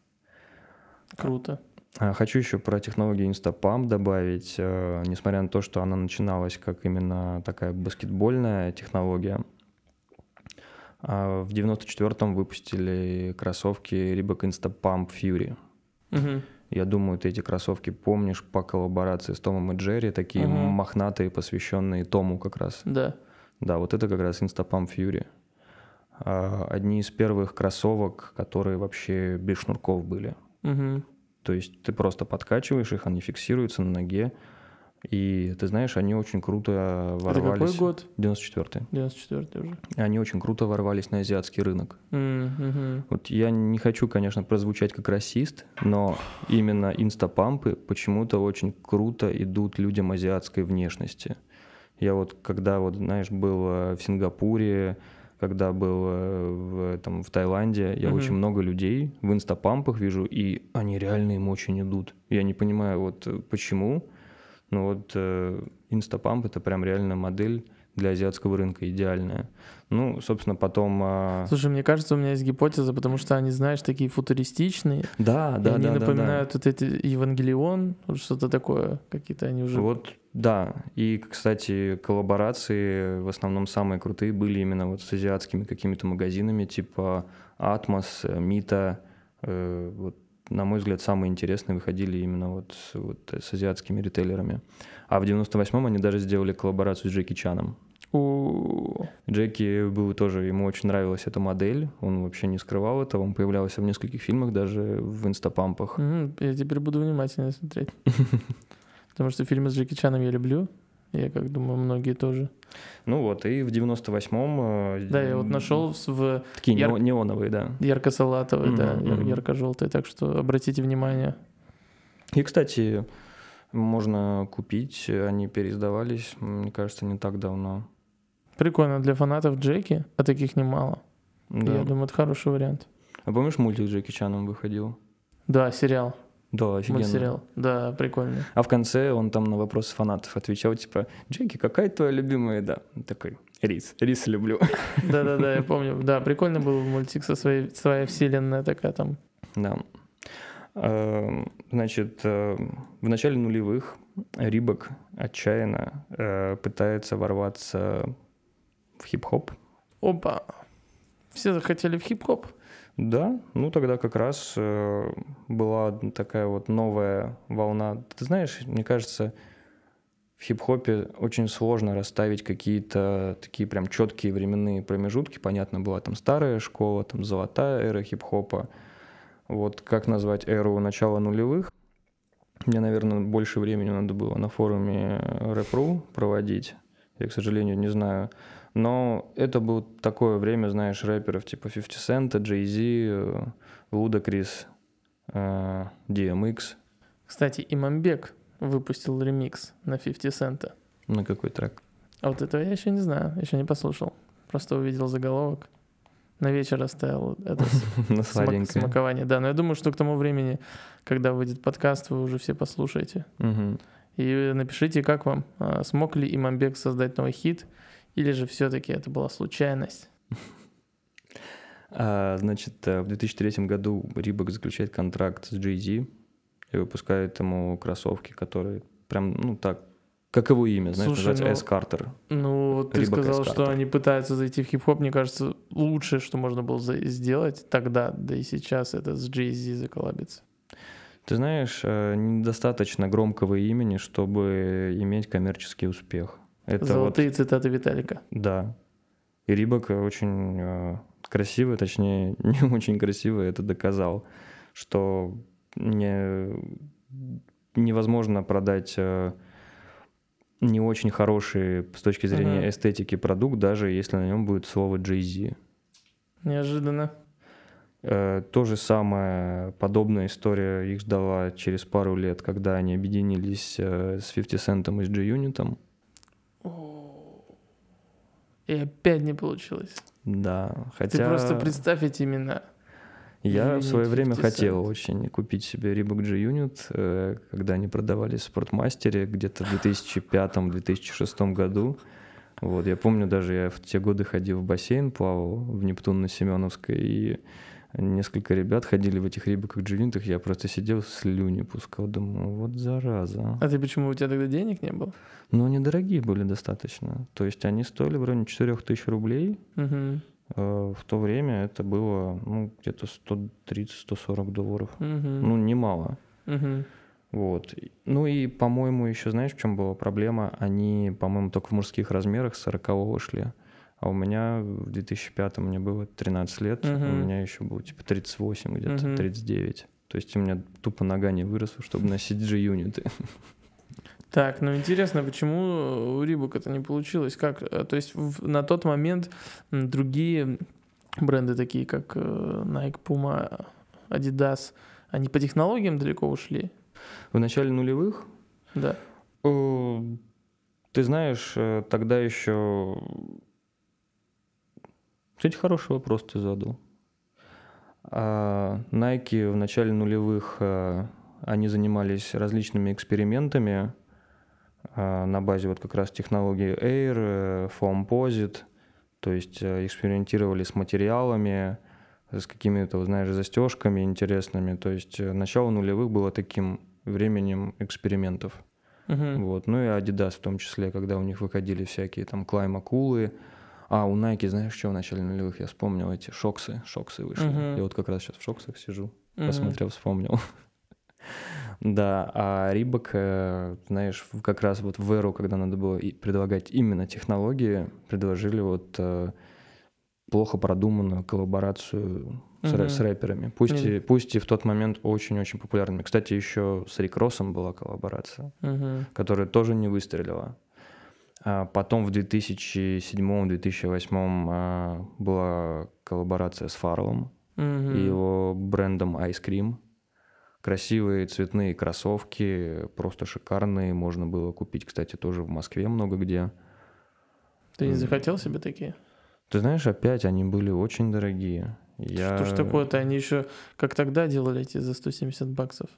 Круто. Хочу еще про технологию Insta Pump добавить. Несмотря на то, что она начиналась как именно такая баскетбольная технология, в 94-м выпустили кроссовки Reebok Insta Pump Fury. Угу. Я думаю, ты эти кроссовки помнишь по коллаборации с Томом и Джерри, такие мохнатые, посвященные Тому как раз. Да. Да, вот это как раз Insta Pump Fury. Одни из первых кроссовок, которые вообще без шнурков были. Угу. То есть ты просто подкачиваешь их, они фиксируются на ноге. И ты знаешь, они очень круто ворвались... Это какой год? 94-й. 94-й уже. Они очень круто ворвались на азиатский рынок. Mm-hmm. Вот я не хочу, конечно, прозвучать как расист, но именно инстапампы почему-то очень круто идут людям азиатской внешности. Я вот когда, вот, знаешь, был в Сингапуре, когда был в Таиланде, я очень много людей в инстапампах вижу, и они реально им очень идут. Я не понимаю, вот почему... Ну вот Инстапамп — это прям реально модель для азиатского рынка, идеальная. Ну, собственно, потом... Слушай, мне кажется, у меня есть гипотеза, потому что они, знаешь, такие футуристичные. Да, да, да. Они напоминают вот эти Евангелион, вот что-то такое, какие-то они уже... Вот, да. И, кстати, коллаборации в основном самые крутые были именно вот с азиатскими какими-то магазинами, типа Atmos, Mita, вот. На мой взгляд, самые интересные выходили именно вот с азиатскими ритейлерами. А в 98-м они даже сделали коллаборацию с Джеки Чаном. Джеки был тоже, ему очень нравилась эта модель, он вообще не скрывал этого, он появлялся в нескольких фильмах, даже в инстапампах. Я теперь буду внимательно смотреть, потому что фильмы с Джеки Чаном я люблю. Я как думаю, многие тоже. Ну вот, и в 98-м... Да, я вот нашел в... Такие неоновые, да. Ярко-салатовые, да, ярко-желтые. Так что обратите внимание. И, кстати, можно купить. Они переиздавались, мне кажется, не так давно. Прикольно. Для фанатов Джеки, а таких немало. Да. Я думаю, это хороший вариант. А помнишь, мультик с Джеки Чаном выходил? Да, сериал. Да, офигенно. Мультсериал. Да, прикольно. А в конце он там на вопросы фанатов отвечал, типа, Джеки, какая твоя любимая еда? Такой, рис. Рис люблю. Да-да-да, я помню. Да, прикольно был мультик со своей вселенной такая там. Да. Значит, в начале нулевых Reebok отчаянно пытается ворваться в хип-хоп. Опа! Все захотели в хип-хоп. Да, ну тогда как раз была такая вот новая волна. Ты знаешь, мне кажется, в хип-хопе очень сложно расставить какие-то такие прям четкие временные промежутки. Понятно, была там старая школа, там золотая эра хип-хопа. Вот как назвать эру начала нулевых? Мне, наверное, больше времени надо было на форуме Рэп.ру проводить. Я, к сожалению, не знаю. Но это было такое время, знаешь, рэперов типа 50 Cent, Jay-Z, Ludacris, DMX. Кстати, Имамбек выпустил ремикс на 50 Cent. На какой трек? А вот этого я еще не знаю, еще не послушал. Просто увидел заголовок. На вечер оставил это смакование. Да, но я думаю, что к тому времени, когда выйдет подкаст, вы уже все послушаете. И напишите, как вам, смог ли Имамбек создать новый хит, или же все-таки это была случайность? Значит, в 2003 году Reebok заключает контракт с Jay-Z и выпускает ему кроссовки, которые прям, ну так, как его имя, знаешь, называется S. Carter. Ну, ты сказал, что они пытаются зайти в хип-хоп. Мне кажется, лучшее, что можно было сделать тогда, да и сейчас, это с Jay-Z заколлабиться. Ты знаешь, недостаточно громкого имени, чтобы иметь коммерческий успех. Это золотые цитаты Виталика. Да. И Reebok очень красиво, точнее, не очень красиво это доказал, что невозможно продать не очень хороший с точки зрения эстетики продукт, даже если на нем будет слово Jay-Z. Неожиданно. То же самое, подобная история их ждала через пару лет, когда они объединились с 50 Cent'ом и с G-Unit'ом. И опять не получилось. Да, хотя... Ты просто представь эти имена. Я в свое время хотел очень купить себе Reebok G-Unit, когда они продавались в Спортмастере где-то в 2005-2006 году. Вот, я помню, даже я в те годы ходил в бассейн, плавал в Нептун на Семеновской, и несколько ребят ходили в этих Reebok G-Unit'ах, я просто сидел, слюни пускал, думаю, вот зараза. А ты почему, у тебя тогда денег не было? Ну, они дорогие были достаточно, то есть они стоили в районе 4000 рублей, угу. В то время это было где-то 130-140 долларов. Угу. Ну, немало. Угу. Вот. Ну и, по-моему, еще знаешь, в чем была проблема? Они, по-моему, только в мужских размерах с 40-го шли. А у меня в 2005-м мне было 13 лет, угу. У меня еще было типа 38, где-то угу. 39. То есть у меня тупо нога не выросла, чтобы носить G-юниты. Так, ну интересно, почему у Reebok это не получилось? Как? То есть на тот момент другие бренды, такие как Nike, Puma, Adidas, они по технологиям далеко ушли? В начале нулевых? Да. Ты знаешь, тогда еще... Кстати, хороший вопрос ты задал. Nike в начале нулевых, они занимались различными экспериментами на базе вот как раз технологии Air, Foamposite, то есть экспериментировали с материалами, с какими-то, знаешь, застежками интересными. То есть начало нулевых было таким временем экспериментов. Uh-huh. Вот. Ну и Adidas в том числе, когда у них выходили всякие там клайм-акулы. А у Nike, знаешь, что в начале нулевых? Я вспомнил эти шоксы вышли. Uh-huh. Я вот как раз сейчас в шоксах сижу, uh-huh. посмотрел, вспомнил. Да, а Reebok, знаешь, как раз вот в эру, когда надо было предлагать именно технологии, предложили вот плохо продуманную коллаборацию с рэперами. Пусть и в тот момент очень-очень популярными. Кстати, еще с Рик Россом была коллаборация, которая тоже не выстрелила. Потом в 2007-2008 была коллаборация с Фарреллом и его брендом Ice Cream. Красивые цветные кроссовки, просто шикарные. Можно было купить, кстати, тоже в Москве много где. Ты не захотел себе такие? Ты знаешь, опять они были очень дорогие. Что ж такое-то? Они еще как тогда делали эти за 170 баксов?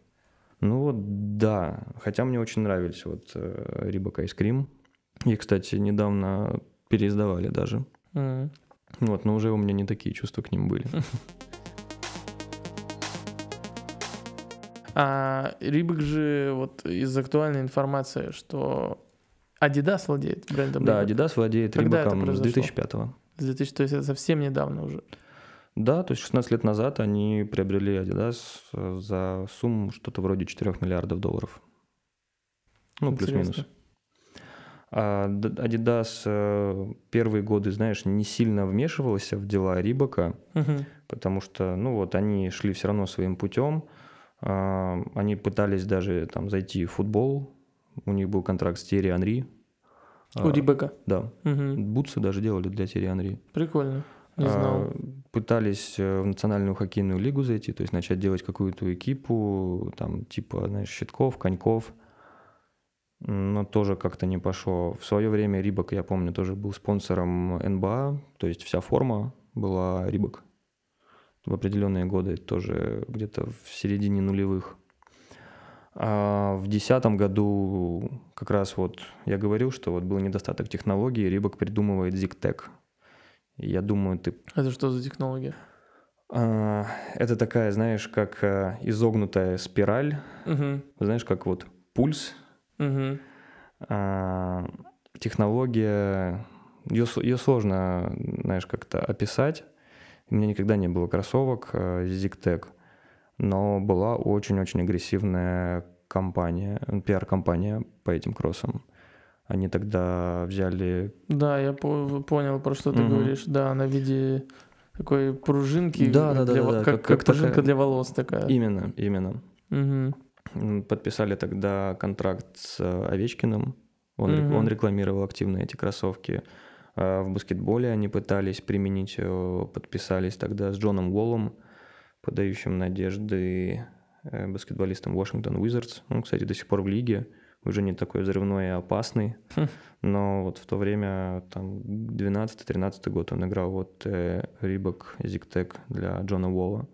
Ну вот, да. Хотя мне очень нравились вот Reebok Ice Cream. И, кстати, недавно переиздавали даже. Mm. Вот, но уже у меня не такие чувства к ним были. А Reebok же, вот из актуальной информации, что Adidas владеет брендом Reebok. Да, Adidas владеет Reebok с 2005-го. То есть это совсем недавно уже. Да, то есть 16 лет назад они приобрели Adidas за сумму что-то вроде 4 миллиардов долларов. Ну, плюс-минус. Adidas первые годы, знаешь, не сильно вмешивался в дела Reebok, потому что, ну вот, они шли все равно своим путем. Они пытались даже там зайти в футбол. У них был контракт с Терри Анри. У Reebok? Да. Угу. Бутсы даже делали для Терри Анри. Прикольно. Не знал. Пытались в Национальную хоккейную лигу зайти, то есть начать делать какую-то экипу, там типа, знаешь, Щитков, Коньков. Но тоже как-то не пошло. В свое время Reebok, я помню, тоже был спонсором НБА, то есть вся форма была Reebok. В определенные годы, тоже где-то в середине нулевых. А в 2010 году как раз вот я говорил, что вот был недостаток технологии, Reebok придумывает ZigTech. Я думаю, ты... Это что за технология? Это такая, знаешь, как изогнутая спираль. Угу. Знаешь, как вот пульс. Угу. Технология... Ее сложно, знаешь, как-то описать. У меня никогда не было кроссовок ZigTech, но была очень-очень агрессивная компания, пиар-компания по этим кроссам. Они тогда взяли... Да, я понял, про что ты говоришь. Да, на виде такой пружинки, как пружинка для волос такая. Именно. Угу. Подписали тогда контракт с Овечкиным. Он рекламировал активно эти кроссовки. В баскетболе они пытались применить, подписались тогда с Джоном Уоллом, подающим надежды баскетболистом Washington Wizards. Он, кстати, до сих пор в лиге, уже не такой взрывной и опасный, но вот в то время, там, 12-13 год он играл вот Reebok ZigTech для Джона Уолла.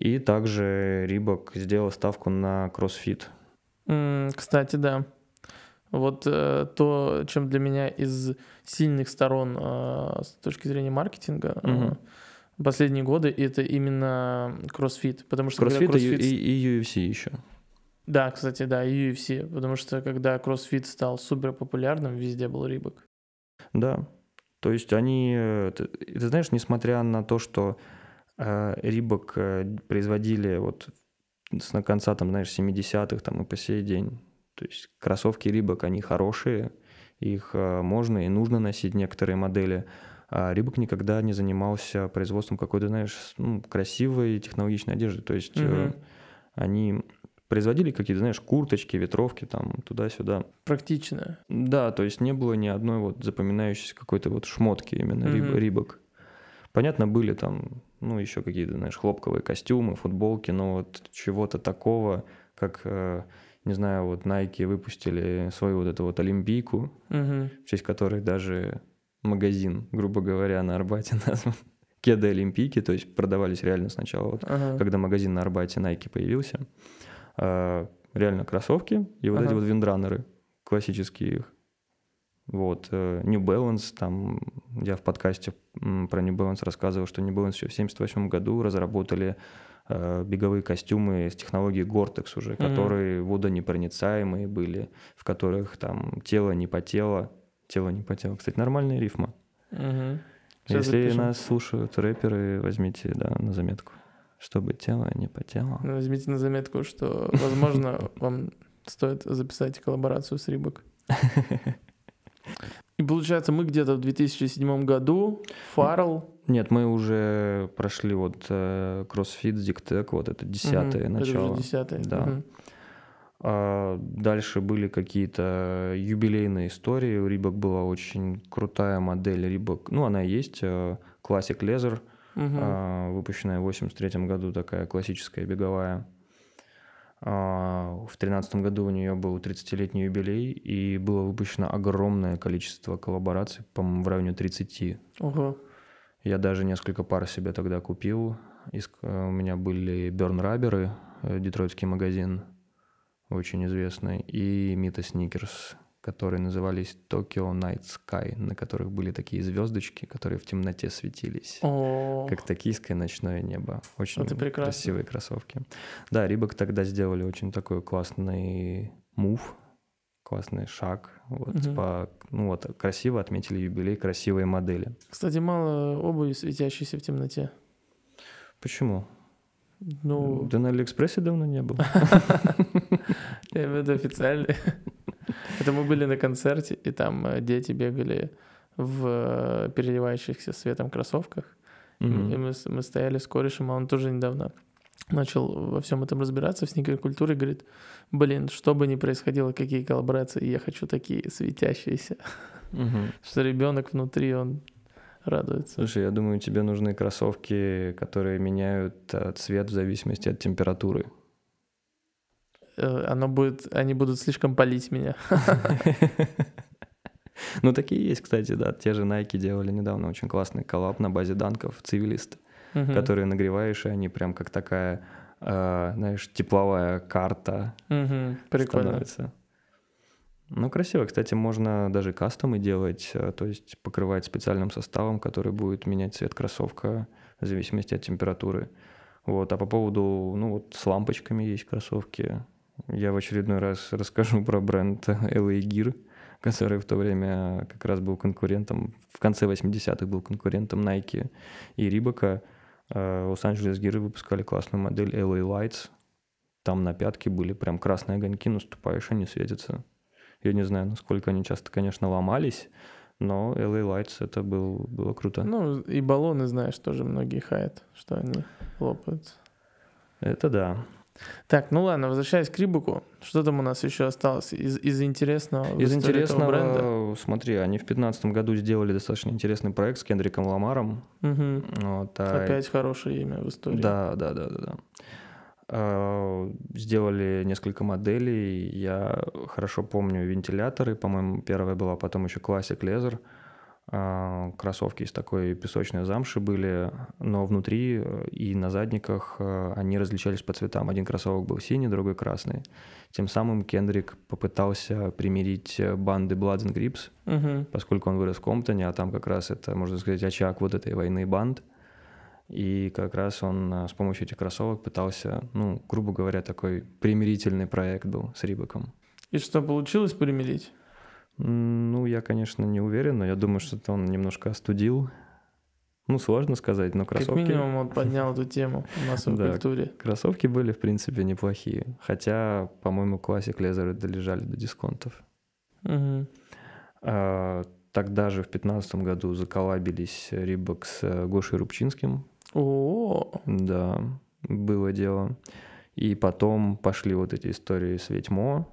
И также Reebok сделал ставку на кроссфит. Кстати, да. Вот то, чем для меня из сильных сторон с точки зрения маркетинга последние годы, это именно кроссфит. Потому что кроссфит и UFC еще. Да, кстати, да, и UFC. Потому что когда кроссфит стал супер популярным, везде был Reebok. Да. То есть они... Ты знаешь, несмотря на то, что Reebok производили вот с конца, там, знаешь, 70-х там, и по сей день... То есть кроссовки Reebok, они хорошие, их можно и нужно носить некоторые модели. А Reebok никогда не занимался производством какой-то, знаешь, красивой технологичной одежды. То есть они производили какие-то, знаешь, курточки, ветровки там туда-сюда. Практично. Да, то есть не было ни одной вот запоминающейся какой-то вот шмотки именно Reebok. Понятно, были там, ну, еще какие-то, знаешь, хлопковые костюмы, футболки, но вот чего-то такого, как... Не знаю, вот Nike выпустили свою вот эту вот Олимпийку, в честь которой даже магазин, грубо говоря, на Арбате назван «Кеды Олимпийки», то есть продавались реально сначала, вот, когда магазин на Арбате Nike появился, реально кроссовки и вот эти вот виндранеры, классические их. Вот, New Balance, там, я в подкасте про New Balance рассказывал, что New Balance еще в 1978 году разработали беговые костюмы с технологией Gore-Tex уже, которые водонепроницаемые были, в которых там тело не потело. Тело не потело. Кстати, нормальная рифма. Если нас слушают рэперы, возьмите на заметку. Чтобы тело не потело. Ну, возьмите на заметку, что, возможно, вам стоит записать коллаборацию с Reebok. И получается, мы где-то в 2007 году, Фаррелл... Нет, мы уже прошли вот CrossFit, ZigTech, вот это 10-е начало. Это уже 10-е. Да. А дальше были какие-то юбилейные истории. У Reebok была очень крутая модель Reebok. Ну, она и есть, Classic Leather, выпущенная в 1983 году, такая классическая беговая. В 2013 году у нее был 30-летний юбилей, и было выпущено огромное количество коллабораций, по-моему, в районе 30. Я даже несколько пар себе тогда купил. У меня были Burn Rubber, детройтский магазин, очень известный, и Mita Sneakers, которые назывались Tokyo Night Sky, на которых были такие звездочки, которые в темноте светились, как токийское ночное небо. Очень красивые кроссовки. Да, Reebok тогда сделали очень такой классный мув, классный шаг. Вот, ну вот, красиво отметили юбилей, красивые модели. Кстати, мало обуви, светящейся в темноте. Почему? Ну... Ты на Алиэкспрессе давно не был? Я имею в виду официально. Это мы были на концерте, и там дети бегали в переливающихся светом кроссовках. И мы стояли с корешем, а он тоже недавно начал во всем этом разбираться, в сникер-культуре, говорит, блин, что бы ни происходило, какие коллаборации, я хочу такие светящиеся. Что ребенок внутри, он радуется. Слушай, я думаю, тебе нужны кроссовки, которые меняют цвет в зависимости от температуры. Они будут слишком палить меня. Ну, такие есть, кстати, да. Те же Nike делали недавно очень классный коллаб на базе данков «Цивилист», которые нагреваешь, и они прям как такая, знаешь, тепловая карта становится. Ну, красиво. Кстати, можно даже кастомы делать, то есть покрывать специальным составом, который будет менять цвет кроссовка в зависимости от температуры. Вот. А по поводу, ну вот, с лампочками есть кроссовки. Я в очередной раз расскажу про бренд LA Gear, который в то время как раз был конкурентом, в конце 80-х был конкурентом Nike и Reebok. Лос-Анджелес Gear выпускали классную модель LA Lights. Там на пятке были прям красные огоньки, но ступаешь, они светятся. Я не знаю, насколько они часто, конечно, ломались, но LA Lights это было круто. Ну, и баллоны, знаешь, тоже многие хаят, что они лопаются. Это да. Так, ну ладно, возвращаясь к Reebok, что там у нас еще осталось из интересного? Из интересного бренда? Смотри, они в 2015 году сделали достаточно интересный проект с Кендриком Ламаром. Вот, опять хорошее имя в истории. Да. Сделали несколько моделей. Я хорошо помню вентиляторы, по-моему, первая была, потом еще Classic Leather. кроссовки из такой песочной замши были, но внутри и на задниках они различались по цветам. Один кроссовок был синий, другой красный. Тем самым Кендрик попытался примирить банды Bloods and Crips, поскольку он вырос в Комптоне, а там как раз это, можно сказать, очаг вот этой войны банд. И как раз он с помощью этих кроссовок пытался, ну, грубо говоря, такой примирительный проект был с Рибоком. И что, получилось примирить? Ну, я, конечно, не уверен, но я думаю, что он немножко остудил. Ну, сложно сказать, но кроссовки... Как минимум он поднял эту тему у нас в культуре. Кроссовки были, в принципе, неплохие. Хотя, по-моему, Classic Leather долежали до дисконтов. Тогда же в 2015 году заколлабились Reebok с Гошей Рубчинским. О-о-о! Да, было дело. И потом пошли вот эти истории с Ведьмо.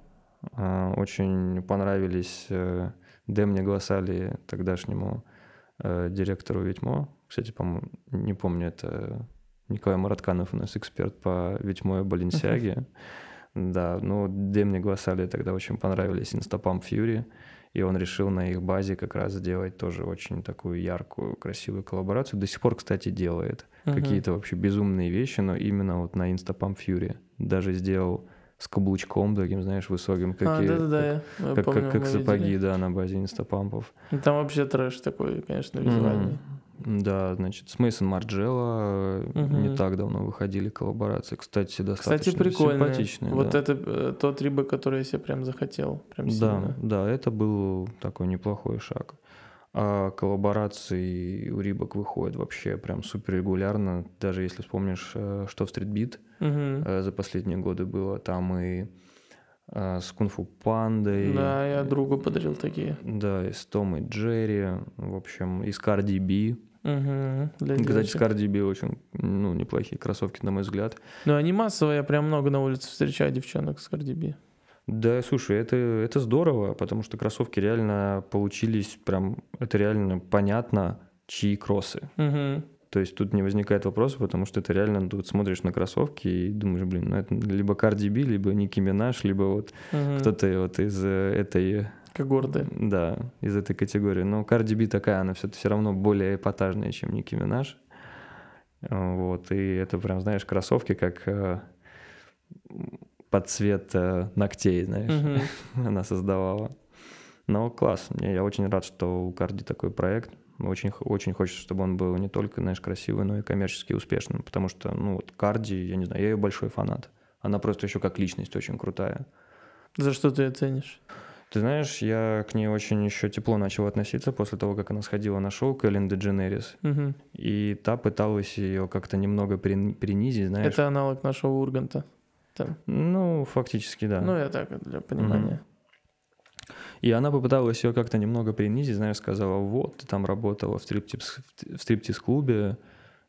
Очень понравились, Демне Глоссали, тогдашнему директору Ведьмо. Кстати, по-моему, не помню, это Николай Маратканов у нас эксперт по Ведьмо и Баленсиаге. Да, ну Демне Глоссали тогда очень понравились Insta Pump Fury. И он решил на их базе как раз сделать тоже очень такую яркую, красивую коллаборацию. До сих пор, кстати, делает какие-то вообще безумные вещи, но именно вот на Insta Pump Fury. Даже сделал с каблучком таким, знаешь, высоким, как сапоги, видели. Да, на базе инстапампов. Там вообще трэш такой, конечно, визуальный. Да, значит, с Мейсон Марджелло не так давно выходили коллаборации. Кстати, достаточно прикольные. Симпатичные. Вот да. Это тот Рибок, который я себе прям захотел. Прям сильно. Да, это был такой неплохой шаг. А коллаборации у Рибок выходят вообще прям супер регулярно. Даже если вспомнишь, что в Street Beat за последние годы было, там и с Кунг-фу Пандой. Да, я другу подарил такие. Да, и с Том и Джерри, в общем, и с Cardi B. Кстати, с Cardi B очень неплохие кроссовки, на мой взгляд. Но они массовые, я прям много на улице встречаю девчонок с Cardi B. Да, слушай, это здорово, потому что кроссовки реально получились прям, это реально понятно, чьи кроссы. То есть тут не возникает вопроса, потому что ты реально тут смотришь на кроссовки и думаешь, блин, ну это либо Cardi B, либо Ники Минаж, либо вот кто-то вот из этой... Когорты. Да, из этой категории. Но Cardi B такая, она все равно более эпатажная, чем Ники Минаж. Вот, и это прям, знаешь, кроссовки как... под цвет ногтей, знаешь, она создавала. Но класс, я очень рад, что у Cardi такой проект. Очень, очень хочется, чтобы он был не только, знаешь, красивый, но и коммерчески успешным, потому что, ну, вот Cardi, я не знаю, я ее большой фанат. Она просто еще как личность очень крутая. За что ты ее ценишь? Ты знаешь, я к ней очень еще тепло начал относиться после того, как она сходила на шоу Эллен Дедженерис. И та пыталась ее как-то немного принизить, знаешь. Это аналог нашего Урганта. Там. Ну, фактически, да. Ну, я так, для понимания. И она попыталась ее как-то немного принизить, знаешь, сказала, вот, ты там работала в стриптиз-клубе,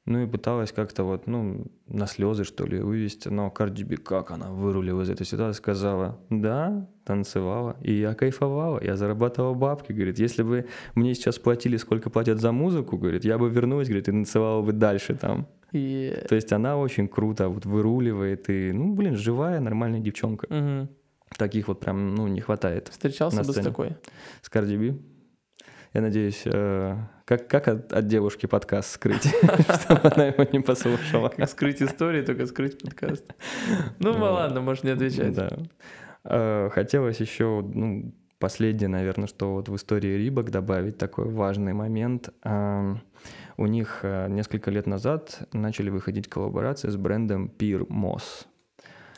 ну и пыталась как-то вот, ну, на слезы, что ли, вывести. Но Cardi B, как она вырулила из этой ситуации, сказала, да, танцевала, и я кайфовала, я зарабатывала бабки, говорит, если бы мне сейчас платили, сколько платят за музыку, говорит, я бы вернулась, говорит, и танцевала бы дальше там. То есть она очень круто вот выруливает и, ну, блин, живая, нормальная девчонка. Таких вот прям, ну, не хватает. Встречался бы с такой? С Cardi B? Я надеюсь, как от девушки подкаст скрыть, чтобы она его не послушала? Как скрыть истории, только скрыть подкаст. Ну, ладно, можешь не отвечать. Хотелось еще, ну, последнее, наверное, что вот в истории Reebok добавить такой важный момент. У них несколько лет назад начали выходить коллаборации с брендом Pyer Moss.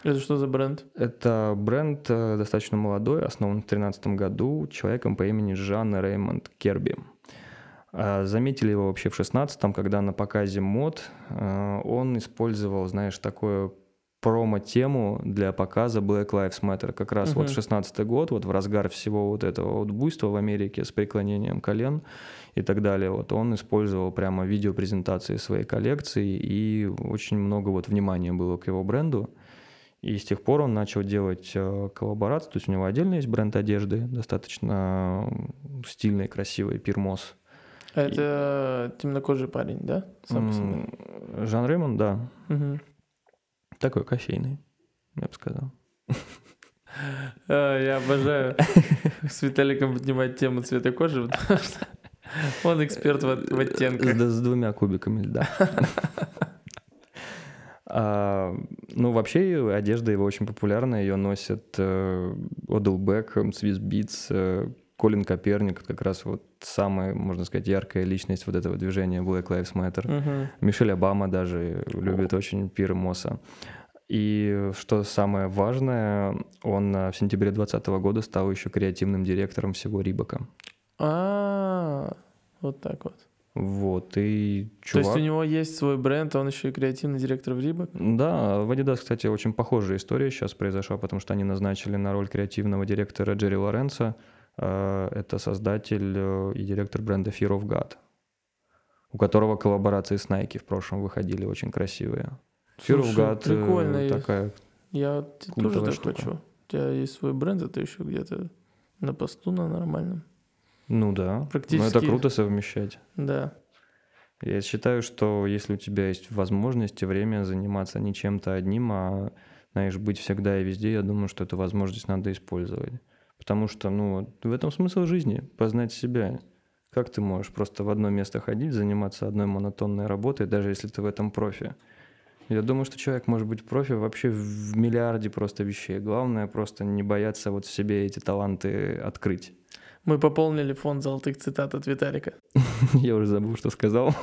Это что за бренд? Это бренд достаточно молодой, основан в 2013 году человеком по имени Жан Реймонд Керби. Заметили его вообще в 2016, когда на показе мод он использовал, знаешь, такую промо-тему для показа Black Lives Matter. Как раз вот 2016 год, вот в разгар всего вот этого вот буйства в Америке с преклонением колен и так далее. Вот он использовал прямо видеопрезентации своей коллекции, и очень много вот внимания было к его бренду. И с тех пор он начал делать коллаборацию. То есть у него отдельно есть бренд одежды, достаточно стильный, красивый, Pyer Moss. А это темнокожий парень, да? Жан Реймонд, да. Такой кофейный, я бы сказал. Я обожаю с Виталиком поднимать тему цвета кожи, потому что Он эксперт в оттенках. С двумя кубиками льда. Ну, вообще, одежда его очень популярна. Ее носят Одел Бекхэм, Свис Битс, Колин Коперник, как раз вот самая, можно сказать, яркая личность вот этого движения Black Lives Matter. Uh-huh. Мишель Обама даже любит очень Пьера Мосса. И что самое важное, он в сентябре 2020 года стал еще креативным директором всего Рибока. А, вот так вот. Вот, и чувак... То есть у него есть свой бренд, а он еще и креативный директор в Reebok? Да, в Adidas, кстати, очень похожая история сейчас произошла, потому что они назначили на роль креативного директора Джерри Лоренса. Это создатель и директор бренда Fear of God, у которого коллаборации с Nike в прошлом выходили очень красивые. Fear of God прикольная такая. Я тоже так штука. Хочу. У тебя есть свой бренд, а ты еще где-то на посту на нормальном. Ну да, но это круто совмещать. Да. Я считаю, что если у тебя есть возможность и время заниматься не чем-то одним, а, знаешь, быть всегда и везде, я думаю, что эту возможность надо использовать. Потому что, ну, в этом смысл жизни – познать себя. Как ты можешь просто в одно место ходить, заниматься одной монотонной работой, даже если ты в этом профи? Я думаю, что человек может быть профи вообще в миллиарде просто вещей. Главное – просто не бояться вот в себе эти таланты открыть. Мы пополнили фонд золотых цитат от Виталика. Я уже забыл, что сказал.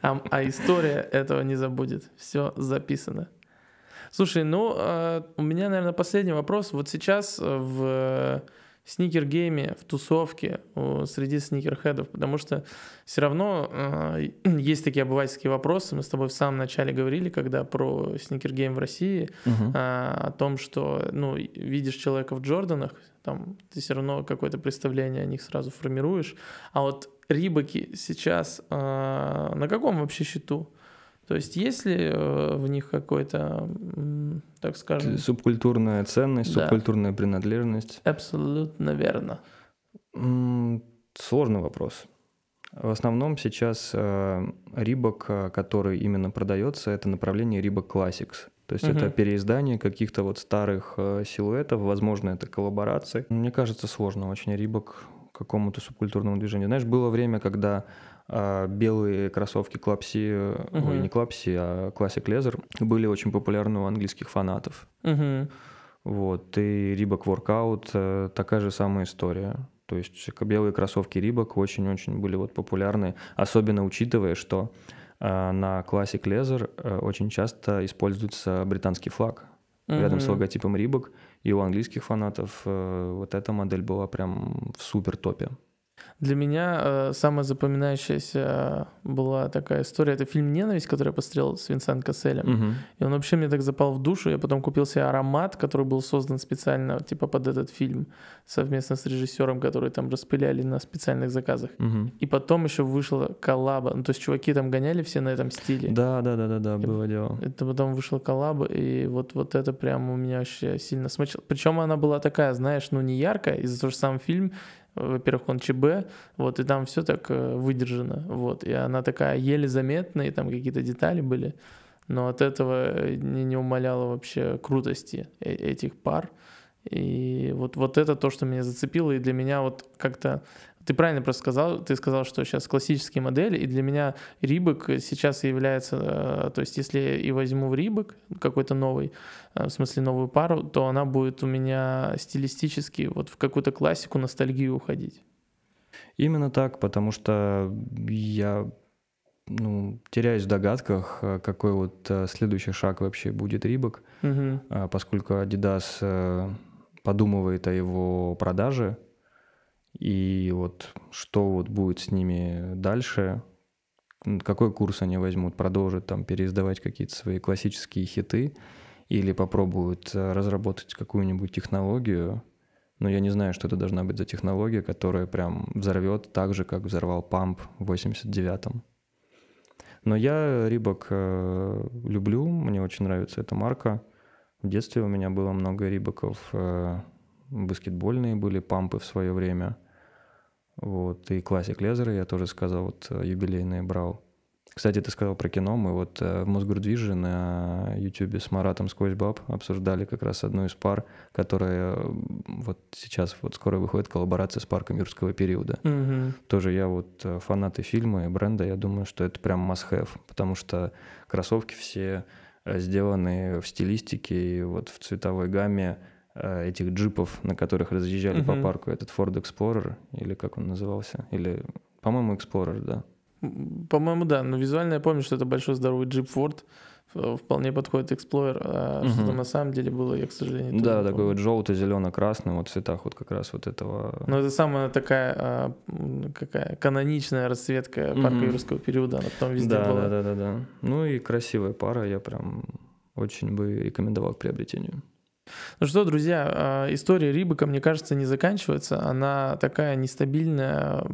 А история этого не забудет. Все записано. Слушай, ну, у меня, наверное, последний вопрос. Вот сейчас в сникер-гейме, в тусовке среди сникерхедов, потому что все равно есть такие обывательские вопросы. Мы с тобой в самом начале говорили, когда про сникер-гейм в России, о том, что, ну, видишь человека в Джорданах, там, ты все равно какое-то представление о них сразу формируешь. А вот Рибоки сейчас на каком вообще счету? То есть есть ли в них какой-то, так скажем... Субкультурная ценность, да. Субкультурная принадлежность? Абсолютно верно. Сложный вопрос. В основном сейчас Reebok, который именно продается, это направление Reebok Classics. То есть это переиздание каких-то вот старых силуэтов, возможно, это коллаборации. Мне кажется, сложно очень Reebok какому-то субкультурному движению. Знаешь, было время, когда... белые кроссовки Club C, ой, не Club C, а Classic Leather были очень популярны у английских фанатов. Вот. И Reebok Workout такая же самая история. То есть белые кроссовки Reebok очень-очень были вот популярны, особенно учитывая, что на Classic Leather очень часто используется британский флаг рядом с логотипом Reebok, и у английских фанатов вот эта модель была прям в супер топе. Для меня самая запоминающаяся была такая история. Это фильм «Ненависть», который я посмотрел с Винсент Касселем. И он вообще мне так запал в душу. Я потом купил себе аромат, который был создан специально типа под этот фильм совместно с режиссером, который там распыляли на специальных заказах. И потом еще вышла коллаба. Ну, то есть чуваки там гоняли все на этом стиле. Да, было дело. Это потом вышла коллаба, и вот это прям у меня вообще сильно смачило. Причем она была такая, знаешь, ну не яркая, из-за того, что сам фильм... Во-первых, он ЧБ, вот, и там все так выдержано, вот, и она такая еле заметная, и там какие-то детали были, но от этого не умаляло вообще крутости этих пар, и вот это то, что меня зацепило, и для меня вот как-то... Ты правильно просто сказал, ты сказал, что сейчас классические модели, и для меня Reebok сейчас является, то есть если и возьму Reebok какой-то новый, в смысле новую пару, то она будет у меня стилистически вот в какую-то классику, ностальгию уходить. Именно так, потому что я теряюсь в догадках, какой вот следующий шаг вообще будет Reebok, поскольку Adidas подумывает о его продаже. И вот что вот будет с ними дальше, какой курс они возьмут, продолжат там переиздавать какие-то свои классические хиты или попробуют разработать какую-нибудь технологию. Но я не знаю, что это должна быть за технология, которая прям взорвет так же, как взорвал Памп в 89-м. Но я Reebok люблю, мне очень нравится эта марка. В детстве у меня было много Рибоков. Баскетбольные были пампы в свое время. Вот. И Classic Leather, я тоже сказал, вот юбилейные брал. Кстати, ты сказал про кино. Мы вот в Мосгордвиже на Ютубе с Маратом Сквозьбаб обсуждали как раз одну из пар, которая вот сейчас вот скоро выходит, коллаборация с парком юрского периода. Угу. Тоже я вот фанаты фильма и бренда, я думаю, что это прям must-have, потому что кроссовки все сделаны в стилистике и вот в цветовой гамме этих джипов, на которых разъезжали по парку, этот Ford Explorer, или как он назывался, или, по-моему, Explorer, да. По-моему, да, но визуально я помню, что это большой здоровый джип Ford, вполне подходит Explorer, а что там на самом деле было, я, к сожалению, да, такой вот желто-зелено-красный, вот в цветах вот как раз вот этого. Ну, это самая такая какая каноничная расцветка парка юрского периода, она потом везде была. Да. Ну и красивая пара, я прям очень бы рекомендовал к приобретению. Ну что, друзья, история Reebok, мне кажется, не заканчивается. Она такая нестабильная,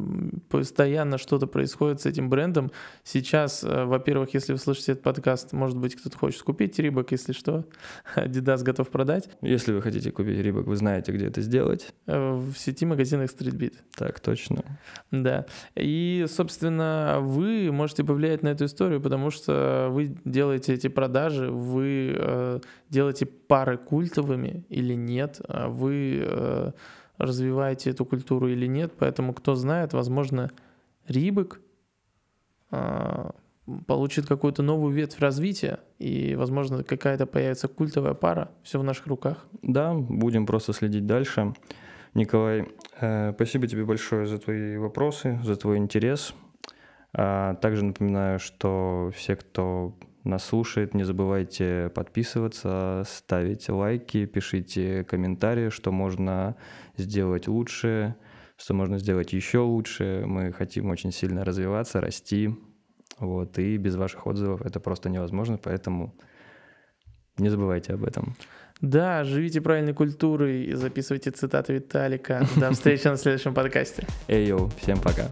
постоянно что-то происходит с этим брендом. Сейчас, во-первых, если вы слышите этот подкаст, может быть, кто-то хочет купить Reebok, если что, Adidas готов продать. Если вы хотите купить Reebok, вы знаете, где это сделать. В сети магазинах Street Beat. Так, точно. Да. И, собственно, вы можете повлиять на эту историю, потому что вы делаете эти продажи, вы делаете пары культов, или нет, вы развиваете эту культуру или нет, поэтому, кто знает, возможно, Reebok получит какую-то новую ветвь развития, и, возможно, какая-то появится культовая пара, все в наших руках. Да, будем просто следить дальше. Николай, спасибо тебе большое за твои вопросы, за твой интерес. Также напоминаю, что все, кто нас слушает, не забывайте подписываться, ставить лайки, пишите комментарии, что можно сделать лучше, что можно сделать еще лучше. Мы хотим очень сильно развиваться, расти. Вот, и без ваших отзывов это просто невозможно, поэтому не забывайте об этом. Да, живите правильной культурой и записывайте цитаты Виталика. До встречи на следующем подкасте. Эй, йоу, всем пока.